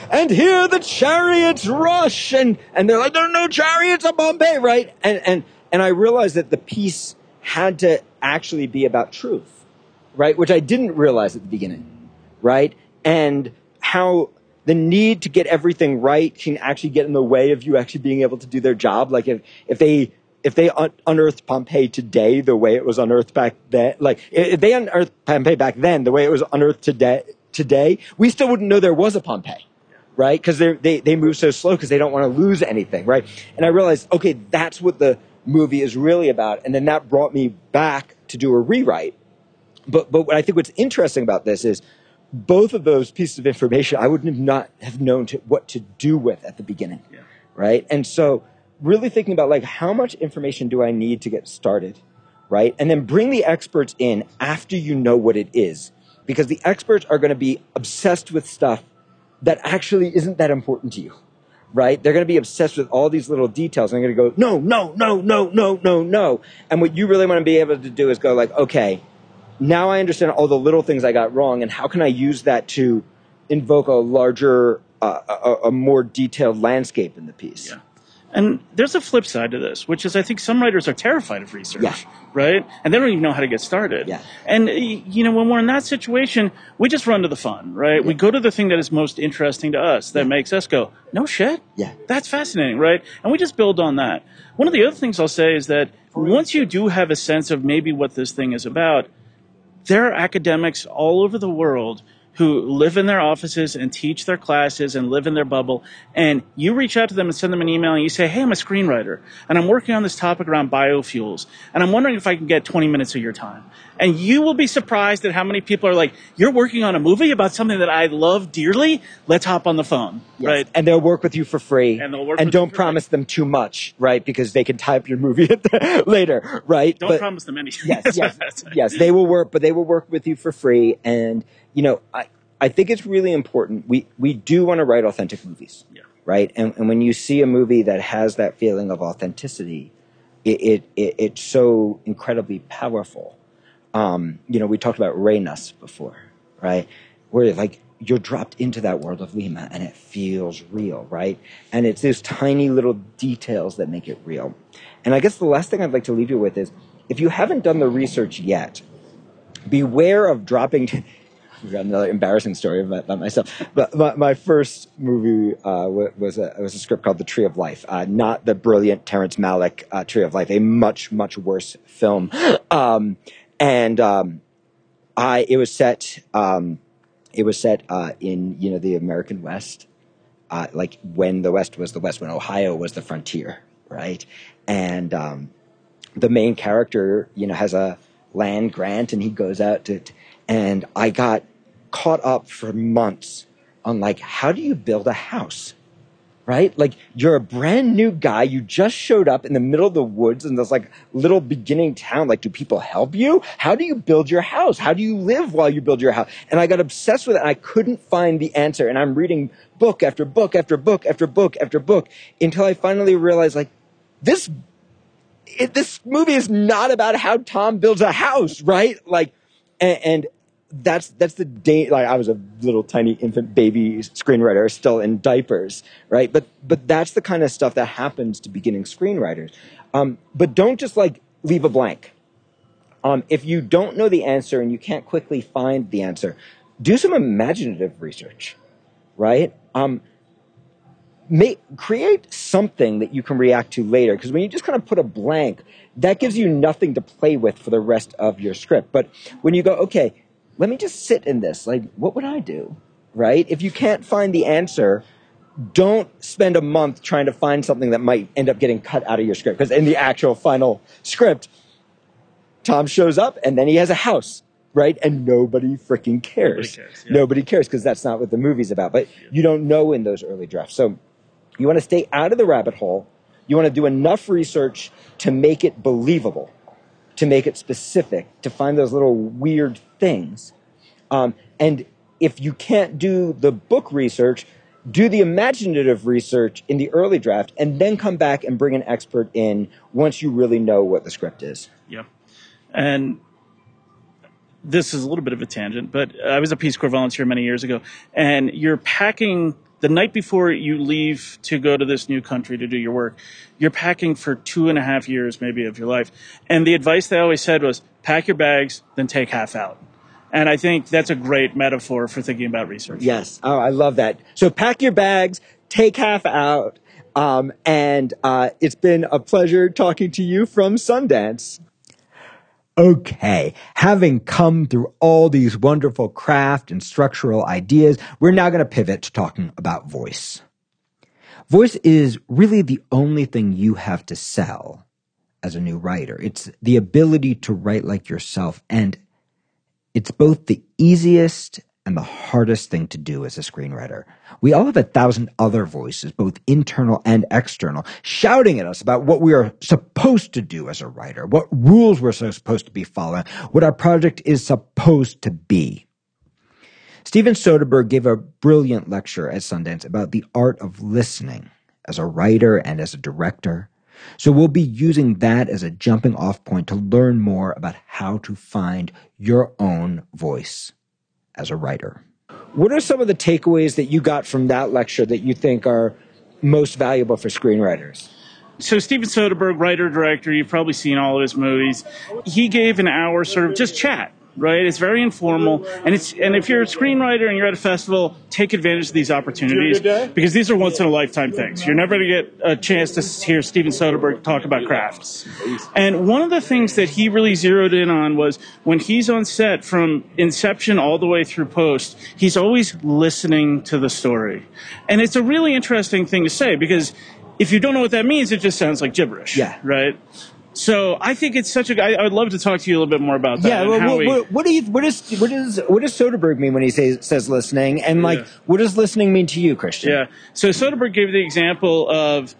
and here the chariots rush, and, and they're like, there are no chariots in Pompeii, right? And and and I realized that the piece had to actually be about truth, right? Which I didn't realize at the beginning, right? And how the need to get everything right can actually get in the way of you actually being able to do their job. Like if if they if they un- unearthed Pompeii today the way it was unearthed back then, like if they unearthed Pompeii back then the way it was unearthed today. Today, we still wouldn't know there was a Pompeii, right? Because they they move so slow because they don't want to lose anything, right? And I realized, okay, that's what the movie is really about. And then that brought me back to do a rewrite. But but what I think what's interesting about this is both of those pieces of information I wouldn't have not have known to, what to do with at the beginning, yeah. right? And so really thinking about like how much information do I need to get started, right? And then bring the experts in after you know what it is. Because the experts are going to be obsessed with stuff that actually isn't that important to you, right? They're going to be obsessed with all these little details. And they're going to go, no, no, no, no, no, no, no. And what you really want to be able to do is go like, okay, now I understand all the little things I got wrong. And how can I use that to invoke a larger, uh, a, a more detailed landscape in the piece? Yeah. And there's a flip side to this, which is I think some writers are terrified of research, yeah. right? And they don't even know how to get started. Yeah. And, you know, when we're in that situation, we just run to the fun, right? Yeah. We go to the thing that is most interesting to us that yeah. makes us go, no shit. Yeah. That's fascinating, right? And we just build on that. One of the other things I'll say is that once you do have a sense of maybe what this thing is about, there are academics all over the world who live in their offices and teach their classes and live in their bubble. And you reach out to them and send them an email and you say, hey, I'm a screenwriter and I'm working on this topic around biofuels. And I'm wondering if I can get twenty minutes of your time. And you will be surprised at how many people are like, you're working on a movie about something that I love dearly. Let's hop on the phone. Yes. Right. And they'll work with you for free. And they'll work and with don't you for promise free. Them too much. Right. Because they can type your movie later. Right. Don't but, promise them anything. Yes. yes. yes. They will work, but they will work with you for free. And, you know, I, I think it's really important. We we do want to write authentic movies, yeah. right? And and when you see a movie that has that feeling of authenticity, it it, it it's so incredibly powerful. Um, you know, we talked about Reinas before, right? Where like you're dropped into that world of Lima and it feels real, right? And it's those tiny little details that make it real. And I guess the last thing I'd like to leave you with is, if you haven't done the research yet, beware of dropping. We've got another embarrassing story about, about myself. But my, my first movie uh, was a was a script called The Tree of Life, uh, not the brilliant Terrence Malick uh, Tree of Life, a much much worse film. Um, and um, I it was set um, it was set uh, in you know the American West, uh, like when the West was the West, when Ohio was the frontier, right? And um, the main character you know has a land grant, and he goes out to, to and I got caught up for months on like, how do you build a house, right? Like you're a brand new guy. You just showed up in the middle of the woods in this like little beginning town. Like, do people help you? How do you build your house? How do you live while you build your house? And I got obsessed with it. And I couldn't find the answer. And I'm reading book after book after book after book after book until I finally realized like this, it, this movie is not about how Tom builds a house, right? Like, and, and That's that's the day. Like I was a little tiny infant baby screenwriter, still in diapers, right? But but that's the kind of stuff that happens to beginning screenwriters. Um, but don't just like leave a blank. Um, if you don't know the answer and you can't quickly find the answer, do some imaginative research, right? Um, make, create something that you can react to later, because when you just kind of put a blank, that gives you nothing to play with for the rest of your script. But when you go, okay, let me just sit in this, like, what would I do, right? If you can't find the answer, don't spend a month trying to find something that might end up getting cut out of your script, because in the actual final script, Tom shows up and then he has a house, right? And nobody freaking cares. Nobody cares, because yeah. that's not what the movie's about. But yeah. you don't know in those early drafts. So you want to stay out of the rabbit hole. You want to do enough research to make it believable, to make it specific, to find those little weird things. Um, and if you can't do the book research, do the imaginative research in the early draft, and then come back and bring an expert in once you really know what the script is. Yeah. And this is a little bit of a tangent, but I was a Peace Corps volunteer many years ago, and you're packing the night before you leave to go to this new country to do your work. You're packing for two and a half years maybe of your life. And the advice they always said was pack your bags, then take half out. And I think that's a great metaphor for thinking about research. Yes. Oh, I love that. So pack your bags, take half out. Um, and uh, it's been a pleasure talking to you from Sundance. Okay, having come through all these wonderful craft and structural ideas, we're now going to pivot to talking about voice. Voice is really the only thing you have to sell as a new writer. It's the ability to write like yourself, and it's both the easiest and the hardest thing to do as a screenwriter. We all have a thousand other voices, both internal and external, shouting at us about what we are supposed to do as a writer, what rules we're supposed to be following, what our project is supposed to be. Steven Soderbergh gave a brilliant lecture at Sundance about the art of listening as a writer and as a director. So we'll be using that as a jumping off point to learn more about how to find your own voice as a writer. What are some of the takeaways that you got from that lecture that you think are most valuable for screenwriters? So Steven Soderbergh, writer, director, you've probably seen all of his movies. He gave an hour sort of just chat, right? It's very informal. And it's and if you're a screenwriter and you're at a festival, take advantage of these opportunities, because these are once-in-a-lifetime things. You're never going to get a chance to hear Steven Soderbergh talk about crafts. And one of the things that he really zeroed in on was when he's on set from inception all the way through post, he's always listening to the story. And it's a really interesting thing to say, because if you don't know what that means, it just sounds like gibberish, yeah. right? So I think it's such a. I, I would love to talk to you a little bit more about that. Yeah. Well, how what, we, what do you? What does? What does? What does Soderbergh mean when he says says listening? And like, yeah. what does listening mean to you, Christian? Yeah. So Soderbergh gave the example of.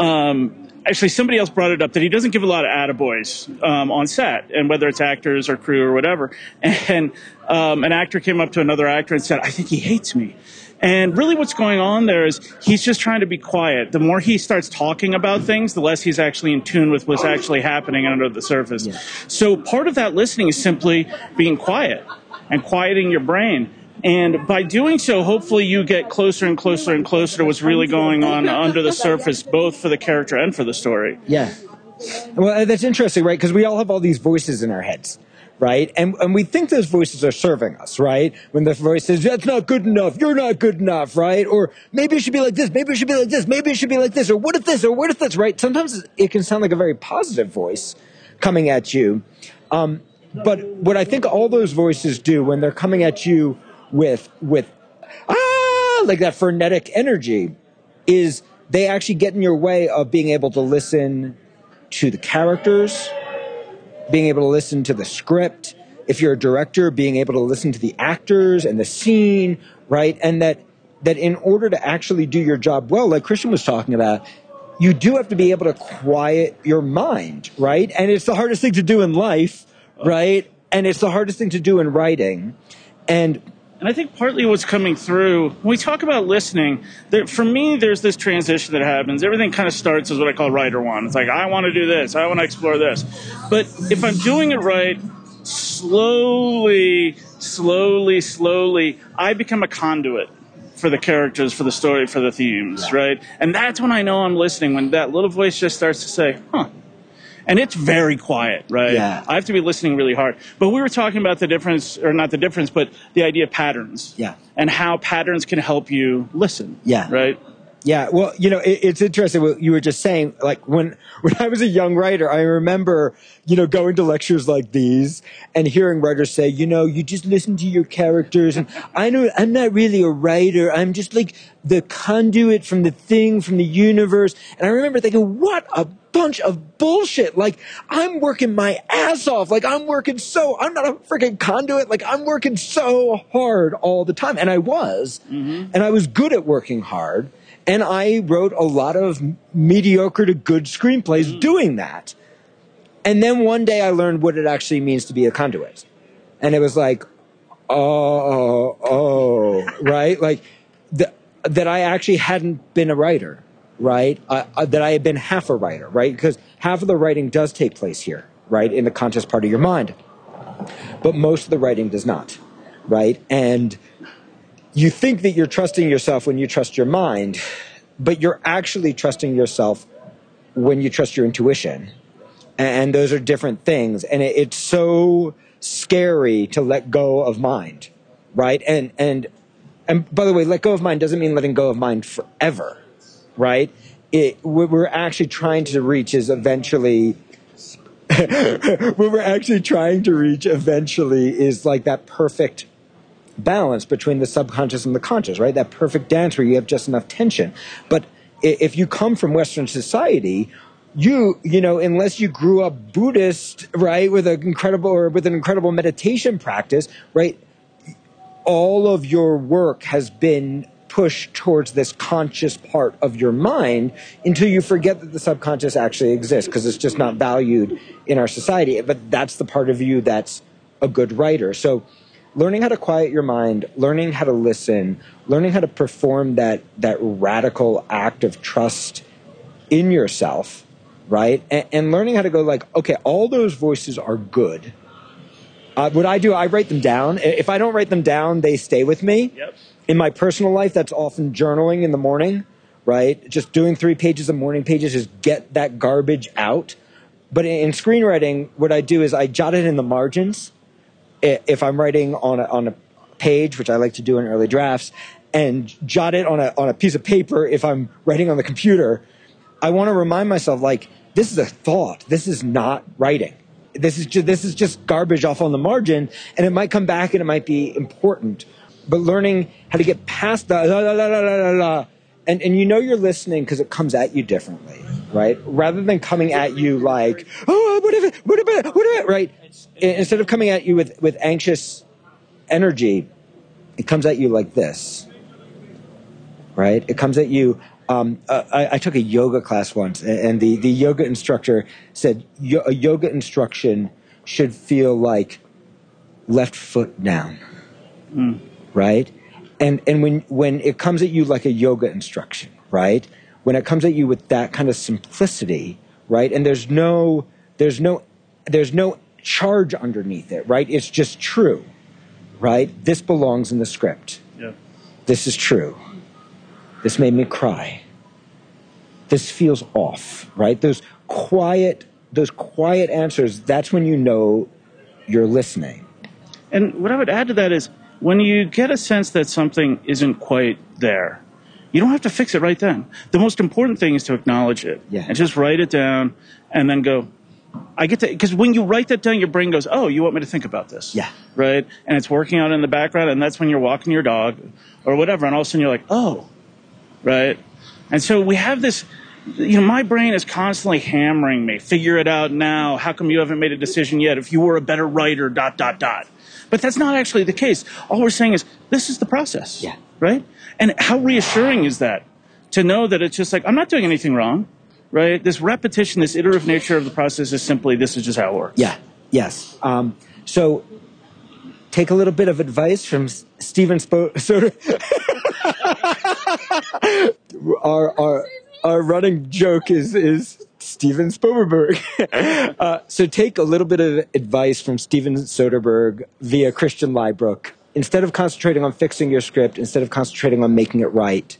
Um, actually, somebody else brought it up that he doesn't give a lot of attaboys um, on set, and whether it's actors or crew or whatever. And um, an actor came up to another actor and said, "I think he hates me." And really what's going on there is he's just trying to be quiet. The more he starts talking about things, the less he's actually in tune with what's actually happening under the surface. Yeah. So part of that listening is simply being quiet and quieting your brain. And by doing so, hopefully you get closer and closer and closer to what's really going on under the surface, both for the character and for the story. Yeah. Well, that's interesting, right? Because we all have all these voices in our heads. Right? And and we think those voices are serving us, right? When the voice says, that's not good enough, you're not good enough, right? Or maybe it should be like this, maybe it should be like this, maybe it should be like this, or what if this, or what if this, right? Sometimes it can sound like a very positive voice coming at you. Um, but what I think all those voices do when they're coming at you with, with, ah, like that frenetic energy, is they actually get in your way of being able to listen to the characters, being able to listen to the script, if you're a director, being able to listen to the actors and the scene, right? And that that in order to actually do your job well, like Christian was talking about, you do have to be able to quiet your mind, right? And it's the hardest thing to do in life, right? And it's the hardest thing to do in writing. And And I think partly what's coming through, when we talk about listening, there, for me, there's this transition that happens. Everything kind of starts as what I call writer one. It's like, I want to do this. I want to explore this. But if I'm doing it right, slowly, slowly, slowly, I become a conduit for the characters, for the story, for the themes, right? And that's when I know I'm listening, when that little voice just starts to say, huh. and it's very quiet, right? Yeah. I have to be listening really hard. But we were talking about the difference, or not the difference, but the idea of patterns. Yeah. And how patterns can help you listen. Yeah. Right? Yeah. Well, you know, it, it's interesting what you were just saying. Like when, when I was a young writer, I remember, you know, going to lectures like these and hearing writers say, you know, you just listen to your characters. And I know I'm not really a writer. I'm just like the conduit from the thing, from the universe. And I remember thinking, what a bunch of bullshit. Like I'm working my ass off. Like I'm working so, I'm not a freaking conduit. Like I'm working so hard all the time. And I was, mm-hmm. and I was good at working hard. And I wrote a lot of mediocre to good screenplays mm. doing that. And then one day I learned what it actually means to be a conduit. And it was like, oh, oh, right? Like th- that I actually hadn't been a writer, right? Uh, uh, that I had been half a writer, right? Because half of the writing does take place here, right? In the conscious part of your mind. But most of the writing does not, right? And you think that you're trusting yourself when you trust your mind, but you're actually trusting yourself when you trust your intuition. And those are different things. And it's so scary to let go of mind, right? And and and by the way, let go of mind doesn't mean letting go of mind forever, right? It, what we're actually trying to reach is eventually... what we're actually trying to reach eventually is like that perfect... balance between the subconscious and the conscious, right? That perfect dance where you have just enough tension. But if you come from Western society, you, you know, unless you grew up Buddhist, right, with an incredible or with an incredible meditation practice, right, all of your work has been pushed towards this conscious part of your mind until you forget that the subconscious actually exists because it's just not valued in our society. But that's the part of you that's a good writer. So learning how to quiet your mind, learning how to listen, learning how to perform that that radical act of trust in yourself, right? And, and learning how to go like, okay, all those voices are good. Uh, what I do, I write them down. If I don't write them down, they stay with me. Yep. In my personal life, that's often journaling in the morning, right? Just doing three pages of morning pages is get that garbage out. But in, in screenwriting, what I do is I jot it in the margins. If I'm writing on a, on a page, which I like to do in early drafts, and jot it on a on a piece of paper, if I'm writing on the computer, I want to remind myself, like, this is a thought. This is not writing. This is just, this is just garbage off on the margin, and it might come back and it might be important. But learning how to get past the la la la la la la, and and you know you're listening because it comes at you differently, right? Rather than coming at you like, oh, what if it, what about it, what about it, right? Instead of coming at you with, with anxious energy, it comes at you like this, right? It comes at you. Um, uh, I, I took a yoga class once, and, and the, the yoga instructor said Yo- a yoga instruction should feel like left foot down, mm. right? And and when when it comes at you like a yoga instruction, right? When it comes at you with that kind of simplicity, right? And there's no there's no there's no charge underneath it, right? It's just true, right? This belongs in the script. Yeah. This is true. This made me cry. This feels off, right? Those quiet, those quiet answers, that's when you know you're listening. And what I would add to that is when you get a sense that something isn't quite there, you don't have to fix it right then. The most important thing is to acknowledge it. Yeah. And just write it down and then go, I get to, because when you write that down, your brain goes, oh, you want me to think about this. Yeah. Right? And it's working out in the background, and that's when you're walking your dog or whatever, and all of a sudden you're like, oh, right? And so we have this, you know, my brain is constantly hammering me, figure it out now, how come you haven't made a decision yet? If you were a better writer, dot, dot, dot. But that's not actually the case. All we're saying is, this is the process. Yeah. Right? And how reassuring is that to know that it's just like, I'm not doing anything wrong. Right? This repetition, this iterative nature of the process is simply, this is just how it works. Yeah. Yes. Um, so take a little bit of advice from Steven Spo- Soderbergh. our, our, our running joke is, is Steven Soderbergh. uh, so take a little bit of advice from Steven Soderbergh via Christian Lybrook. Instead of concentrating on fixing your script, instead of concentrating on making it right,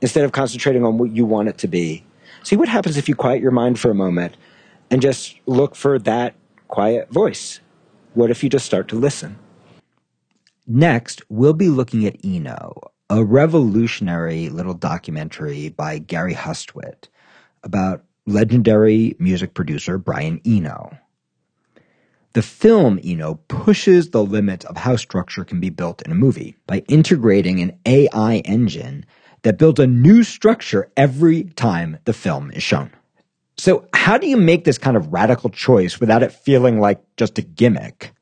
instead of concentrating on what you want it to be, see what happens if you quiet your mind for a moment and just look for that quiet voice. What if you just start to listen? Next, we'll be looking at Eno, a revolutionary little documentary by Gary Hustwit about legendary music producer Brian Eno. The film Eno pushes the limits of how structure can be built in a movie by integrating an A I engine that builds a new structure every time the film is shown. So how do you make this kind of radical choice without it feeling like just a gimmick?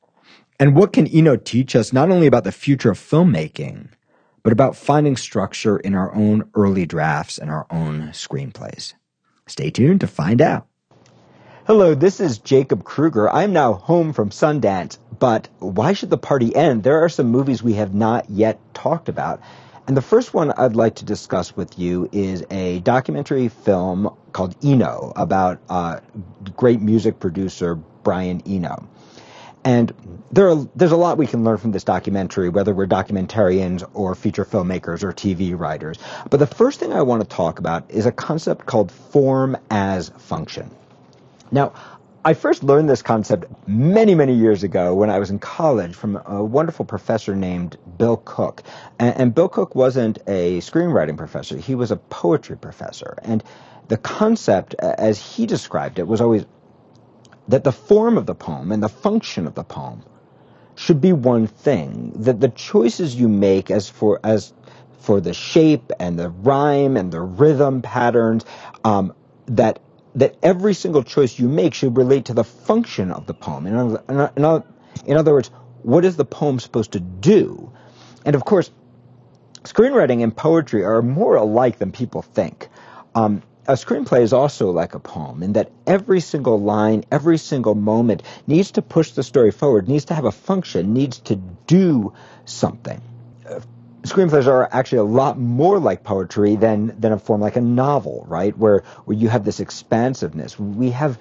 And what can Eno teach us not only about the future of filmmaking, but about finding structure in our own early drafts and our own screenplays? Stay tuned to find out. Hello, this is Jacob Krueger. I'm now home from Sundance, but why should the party end? There are some movies we have not yet talked about. And the first one I'd like to discuss with you is a documentary film called Eno about uh, great music producer Brian Eno. And there are, there's a lot we can learn from this documentary, whether we're documentarians or feature filmmakers or T V writers. But the first thing I want to talk about is a concept called form as function. Now, I first learned this concept many, many years ago when I was in college from a wonderful professor named Bill Cook. And, and Bill Cook wasn't a screenwriting professor. He was a poetry professor. And the concept, as he described it, was always that the form of the poem and the function of the poem should be one thing, that the choices you make as for as for the shape and the rhyme and the rhythm patterns, um, that that every single choice you make should relate to the function of the poem. In other, in other, in other words, what is the poem supposed to do? And of course, screenwriting and poetry are more alike than people think. Um, a screenplay is also like a poem in that every single line, every single moment needs to push the story forward, needs to have a function, needs to do something. Uh, Screenplays are actually a lot more like poetry than, than a form like a novel, right, where, where you have this expansiveness. We have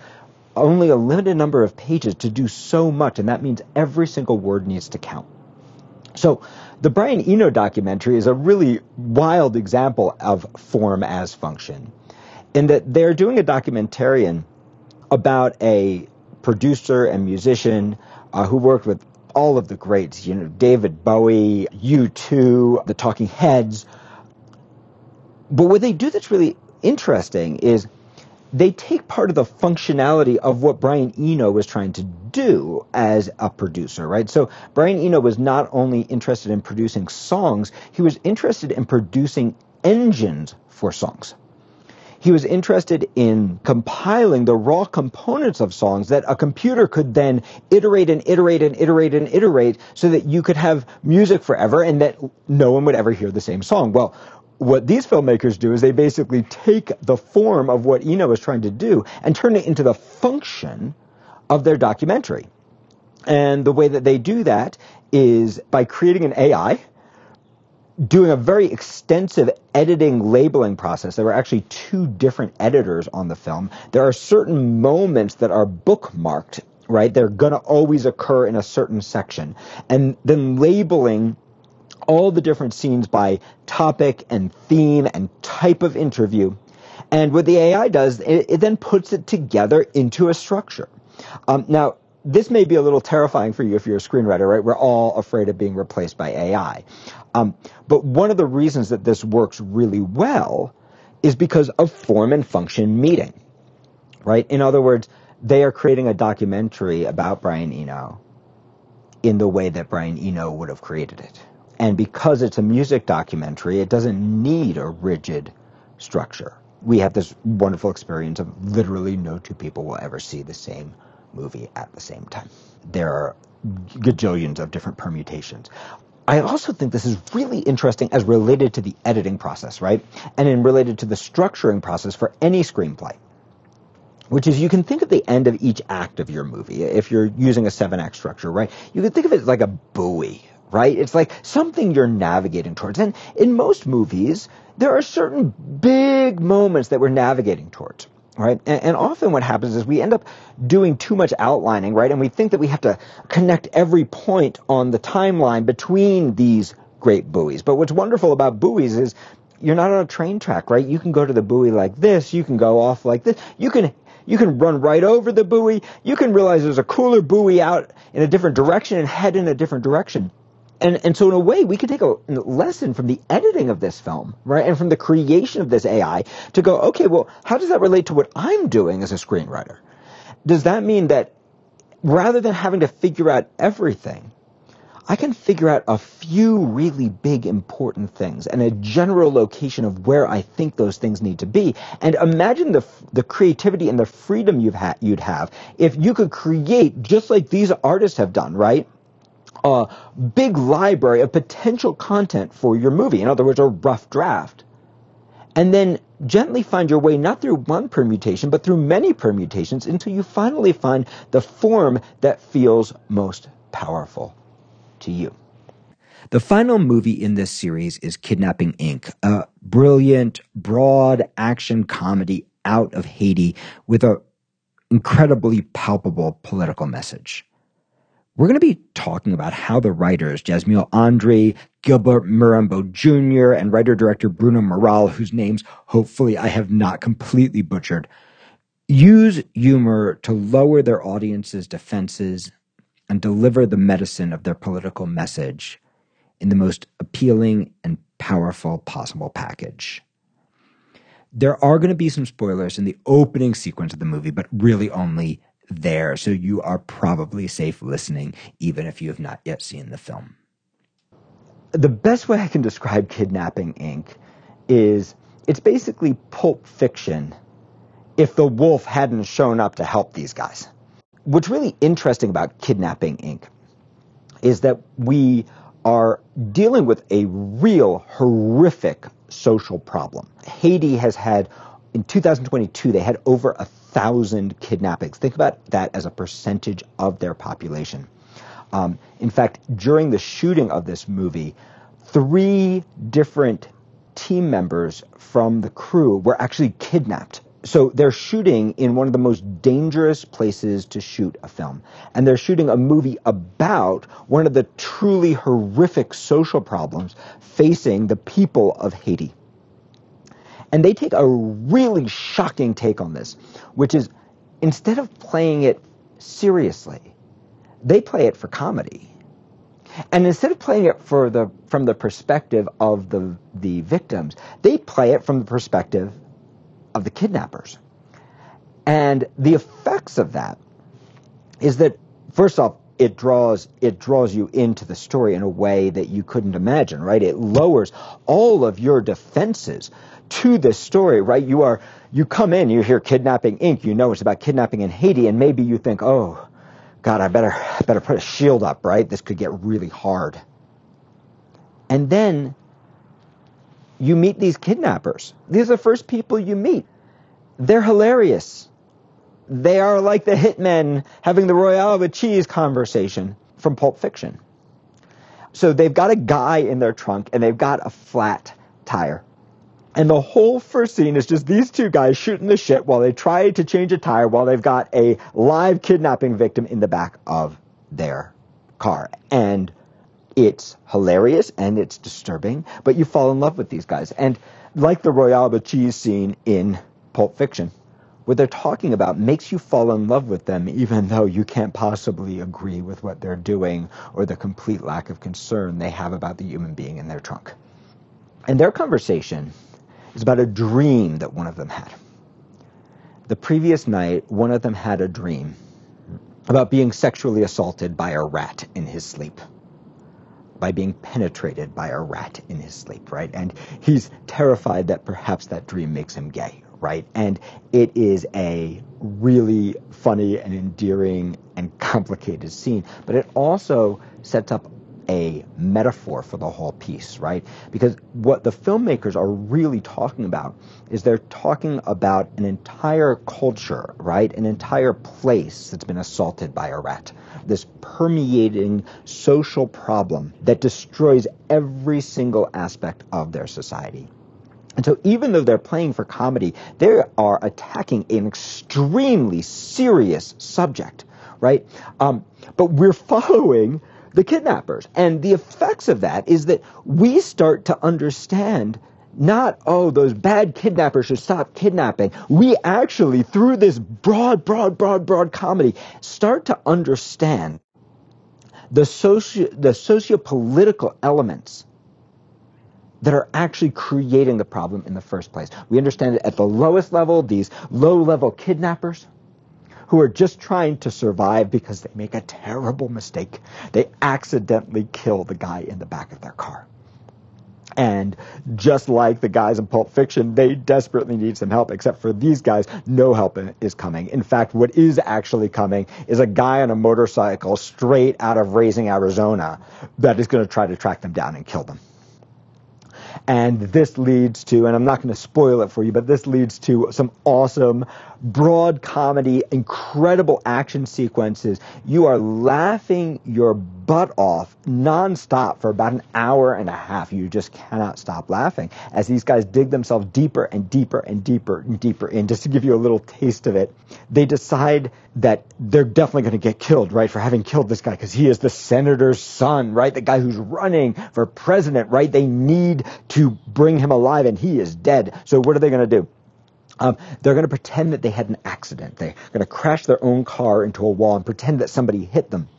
only a limited number of pages to do so much, and that means every single word needs to count. So the Brian Eno documentary is a really wild example of form as function, in that they're doing a documentarian about a producer and musician uh, who worked with all of the greats, you know, David Bowie, U two, the Talking Heads. But what they do that's really interesting is they take part of the functionality of what Brian Eno was trying to do as a producer, right? So Brian Eno was not only interested in producing songs, he was interested in producing engines for songs. He was interested in compiling the raw components of songs that a computer could then iterate and iterate and iterate and iterate so that you could have music forever and that no one would ever hear the same song. Well, what these filmmakers do is they basically take the form of what Eno was trying to do and turn it into the function of their documentary. And the way that they do that is by creating an A I, doing a very extensive editing labeling process. There were actually two different editors on the film. There are certain moments that are bookmarked, right? They're going to always occur in a certain section. And then labeling all the different scenes by topic and theme and type of interview. And what the A I does, it, it then puts it together into a structure. Um, now, this may be a little terrifying for you if you're a screenwriter, right? We're all afraid of being replaced by A I. Um, but one of the reasons that this works really well is because of form and function meeting, right? In other words, they are creating a documentary about Brian Eno in the way that Brian Eno would have created it. And because it's a music documentary, it doesn't need a rigid structure. We have this wonderful experience of literally no two people will ever see the same movie at the same time. There are gajillions of different permutations. I also think this is really interesting as related to the editing process, right? And in related to the structuring process for any screenplay, which is you can think of the end of each act of your movie, if you're using a seven act structure, right? You can think of it like a buoy, right? It's like something you're navigating towards. And in most movies, there are certain big moments that we're navigating towards. Right. And, and often what happens is we end up doing too much outlining, right? And we think that we have to connect every point on the timeline between these great buoys. But what's wonderful about buoys is you're not on a train track, right? You can go to the buoy like this. You can go off like this. You can You can run right over the buoy. You can realize there's a cooler buoy out in a different direction and head in a different direction. And and so in a way, we could take a lesson from the editing of this film, right, and from the creation of this A I to go, okay, well, how does that relate to what I'm doing as a screenwriter? Does that mean that rather than having to figure out everything, I can figure out a few really big important things and a general location of where I think those things need to be? And imagine the the creativity and the freedom you've ha- you'd have if you could create, just like these artists have done, right, a big library of potential content for your movie, in other words, a rough draft, and then gently find your way not through one permutation but through many permutations until you finally find the form that feels most powerful to you. The final movie in this series is Kidnapping Incorporated, a brilliant, broad action comedy out of Haiti with an incredibly palpable political message. We're going to be talking about how the writers, Jasmiel Andri, Gilbert Murambo Junior, and writer-director Bruno Moral, whose names hopefully I have not completely butchered, use humor to lower their audience's defenses and deliver the medicine of their political message in the most appealing and powerful possible package. There are going to be some spoilers in the opening sequence of the movie, but really only there, so you are probably safe listening, even if you have not yet seen the film. The best way I can describe Kidnapping Incorporated is it's basically Pulp Fiction if the wolf hadn't shown up to help these guys. What's really interesting about Kidnapping Incorporated is that we are dealing with a real horrific social problem. Haiti has had, in two thousand twenty-two, they had over a thousand kidnappings. Think about that as a percentage of their population. Um, in fact, during the shooting of this movie, three different team members from the crew were actually kidnapped. So they're shooting in one of the most dangerous places to shoot a film. And they're shooting a movie about one of the truly horrific social problems facing the people of Haiti. And they take a really shocking take on this, which is instead of playing it seriously, they play it for comedy. And instead of playing it for the from the perspective of the, the victims, they play it from the perspective of the kidnappers. And the effects of that is that, first off, it draws it draws you into the story in a way that you couldn't imagine, right? It lowers all of your defenses to this story, right? You are you come in, you hear Kidnapping Incorporated, you know it's about kidnapping in Haiti, and maybe you think, oh, God, I better I better put a shield up, right? This could get really hard. And then you meet these kidnappers. These are the first people you meet. They're hilarious. They are like the hitmen having the Royale with cheese conversation from Pulp Fiction. So they've got a guy in their trunk and they've got a flat tire. And the whole first scene is just these two guys shooting the shit while they try to change a tire while they've got a live kidnapping victim in the back of their car. And it's hilarious and it's disturbing, but you fall in love with these guys. And like the Royale with cheese scene in Pulp Fiction, what they're talking about makes you fall in love with them even though you can't possibly agree with what they're doing or the complete lack of concern they have about the human being in their trunk. And their conversation is about a dream that one of them had. The previous night, one of them had a dream about being sexually assaulted by a rat in his sleep. by being penetrated by a rat in his sleep, right? And he's terrified that perhaps that dream makes him gay, right? And it is a really funny and endearing and complicated scene, but it also sets up a metaphor for the whole piece, right? Because what the filmmakers are really talking about is they're talking about an entire culture, right? An entire place that's been assaulted by a rat. This permeating social problem that destroys every single aspect of their society. And so even though they're playing for comedy, they are attacking an extremely serious subject, right? Um, but we're following the kidnappers. And the effects of that is that we start to understand Not, oh, those bad kidnappers should stop kidnapping. We actually, through this broad, broad, broad, broad comedy, start to understand the socio the socio-political elements that are actually creating the problem in the first place. We understand it at the lowest level, these low-level kidnappers who are just trying to survive because they make a terrible mistake. They accidentally kill the guy in the back of their car. And just like the guys in Pulp Fiction, they desperately need some help, except for these guys, no help is coming. In fact, what is actually coming is a guy on a motorcycle straight out of Raising Arizona that is going to try to track them down and kill them. And this leads to, and I'm not going to spoil it for you, but this leads to some awesome, broad comedy, incredible action sequences. You are laughing your butt off nonstop for about an hour and a half. You just cannot stop laughing as these guys dig themselves deeper and deeper and deeper and deeper in. Just to give you a little taste of it, they decide that they're definitely going to get killed, right, for having killed this guy because he is the senator's son, right, the guy who's running for president, right? They need to bring him alive, and he is dead. So what are they going to do? Um, they're going to pretend that they had an accident. They're going to crash their own car into a wall and pretend that somebody hit them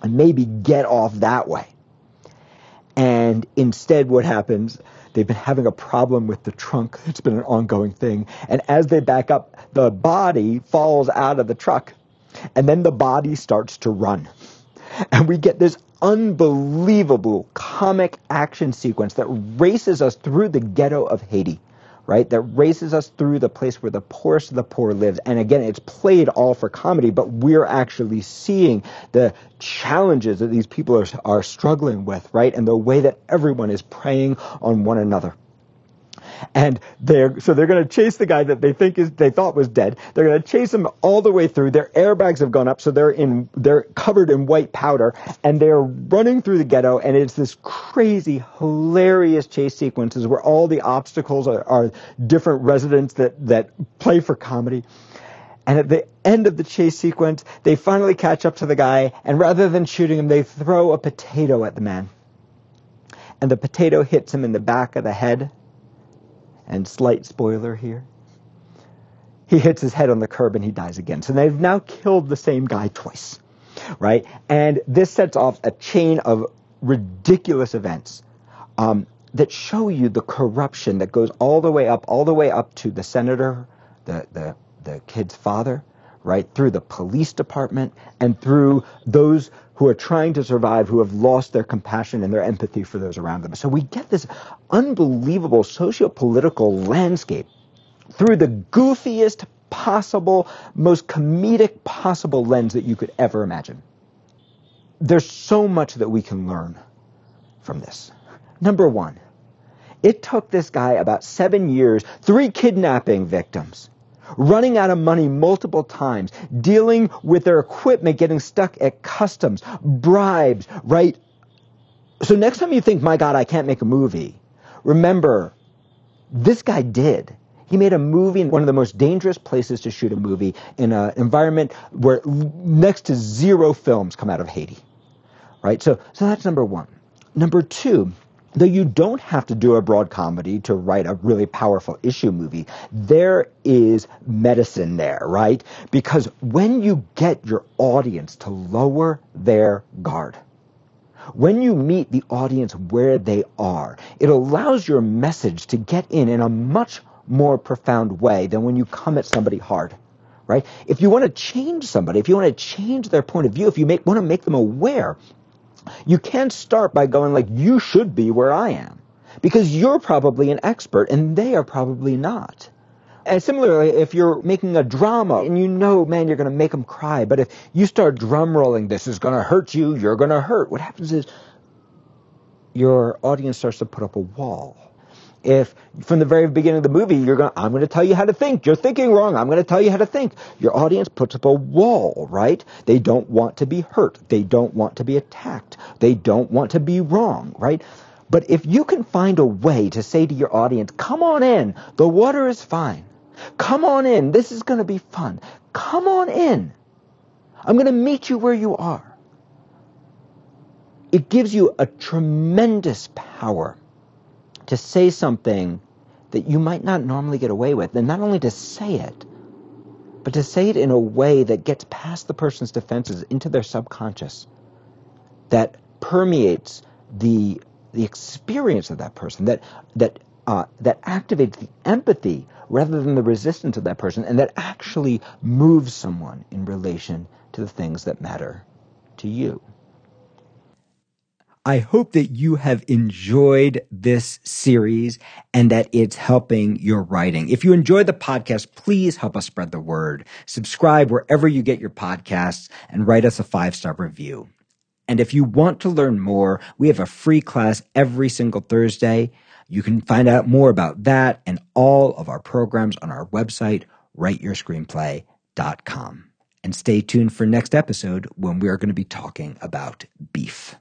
and maybe get off that way. And instead what happens, they've been having a problem with the trunk. It's been an ongoing thing. And as they back up, the body falls out of the truck, and then the body starts to run. And we get this unbelievable comic action sequence that races us through the ghetto of Haiti, right? That races us through the place where the poorest of the poor lives. And again, it's played all for comedy, but we're actually seeing the challenges that these people are, are struggling with, right? And the way that everyone is preying on one another. And they're so they're going to chase the guy that they think is they thought was dead. They're going to chase him all the way through. Their airbags have gone up, so they're in they're covered in white powder, and they're running through the ghetto. And it's this crazy, hilarious chase sequences where all the obstacles are, are different residents that that play for comedy. And at the end of the chase sequence, they finally catch up to the guy, and rather than shooting him, they throw a potato at the man. And the potato hits him in the back of the head. And slight spoiler here, he hits his head on the curb and he dies again. So they've now killed the same guy twice, right? And this sets off a chain of ridiculous events um, that show you the corruption that goes all the way up, all the way up to the senator, the, the, the kid's father, right, through the police department, and through those who are trying to survive, who have lost their compassion and their empathy for those around them. So we get this unbelievable socio-political landscape through the goofiest possible, most comedic possible lens that you could ever imagine. There's so much that we can learn from this. Number one, it took this guy about seven years, three kidnapping victims, running out of money multiple times, dealing with their equipment, getting stuck at customs, bribes, right? So next time you think, my God, I can't make a movie, remember, this guy did. He made a movie in one of the most dangerous places to shoot a movie, in an environment where next to zero films come out of Haiti, right? So, so that's number one. Number two, though you don't have to do a broad comedy to write a really powerful issue movie, there is medicine there, right? Because when you get your audience to lower their guard, when you meet the audience where they are, it allows your message to get in in a much more profound way than when you come at somebody hard, right? If you want to change somebody, if you want to change their point of view, if you make, want to make them aware, you can't start by going like, you should be where I am, because you're probably an expert and they are probably not. And similarly, if you're making a drama and you know, man, you're going to make them cry, but if you start drum rolling, this is going to hurt you, you're going to hurt, what happens is your audience starts to put up a wall. If from the very beginning of the movie, you're going, I'm going to tell you how to think. You're thinking wrong. I'm going to tell you how to think. Your audience puts up a wall, right? They don't want to be hurt. They don't want to be attacked. They don't want to be wrong, right? But if you can find a way to say to your audience, come on in. The water is fine. Come on in. This is going to be fun. Come on in. I'm going to meet you where you are. It gives you a tremendous power to say something that you might not normally get away with. And not only to say it, but to say it in a way that gets past the person's defenses into their subconscious, that permeates the the experience of that person, that that uh, that activates the empathy rather than the resistance of that person, and that actually moves someone in relation to the things that matter to you. I hope that you have enjoyed this series and that it's helping your writing. If you enjoyed the podcast, please help us spread the word. Subscribe wherever you get your podcasts and write us a five-star review. And if you want to learn more, we have a free class every single Thursday. You can find out more about that and all of our programs on our website, write your screenplay dot com. And stay tuned for next episode when we are going to be talking about beef.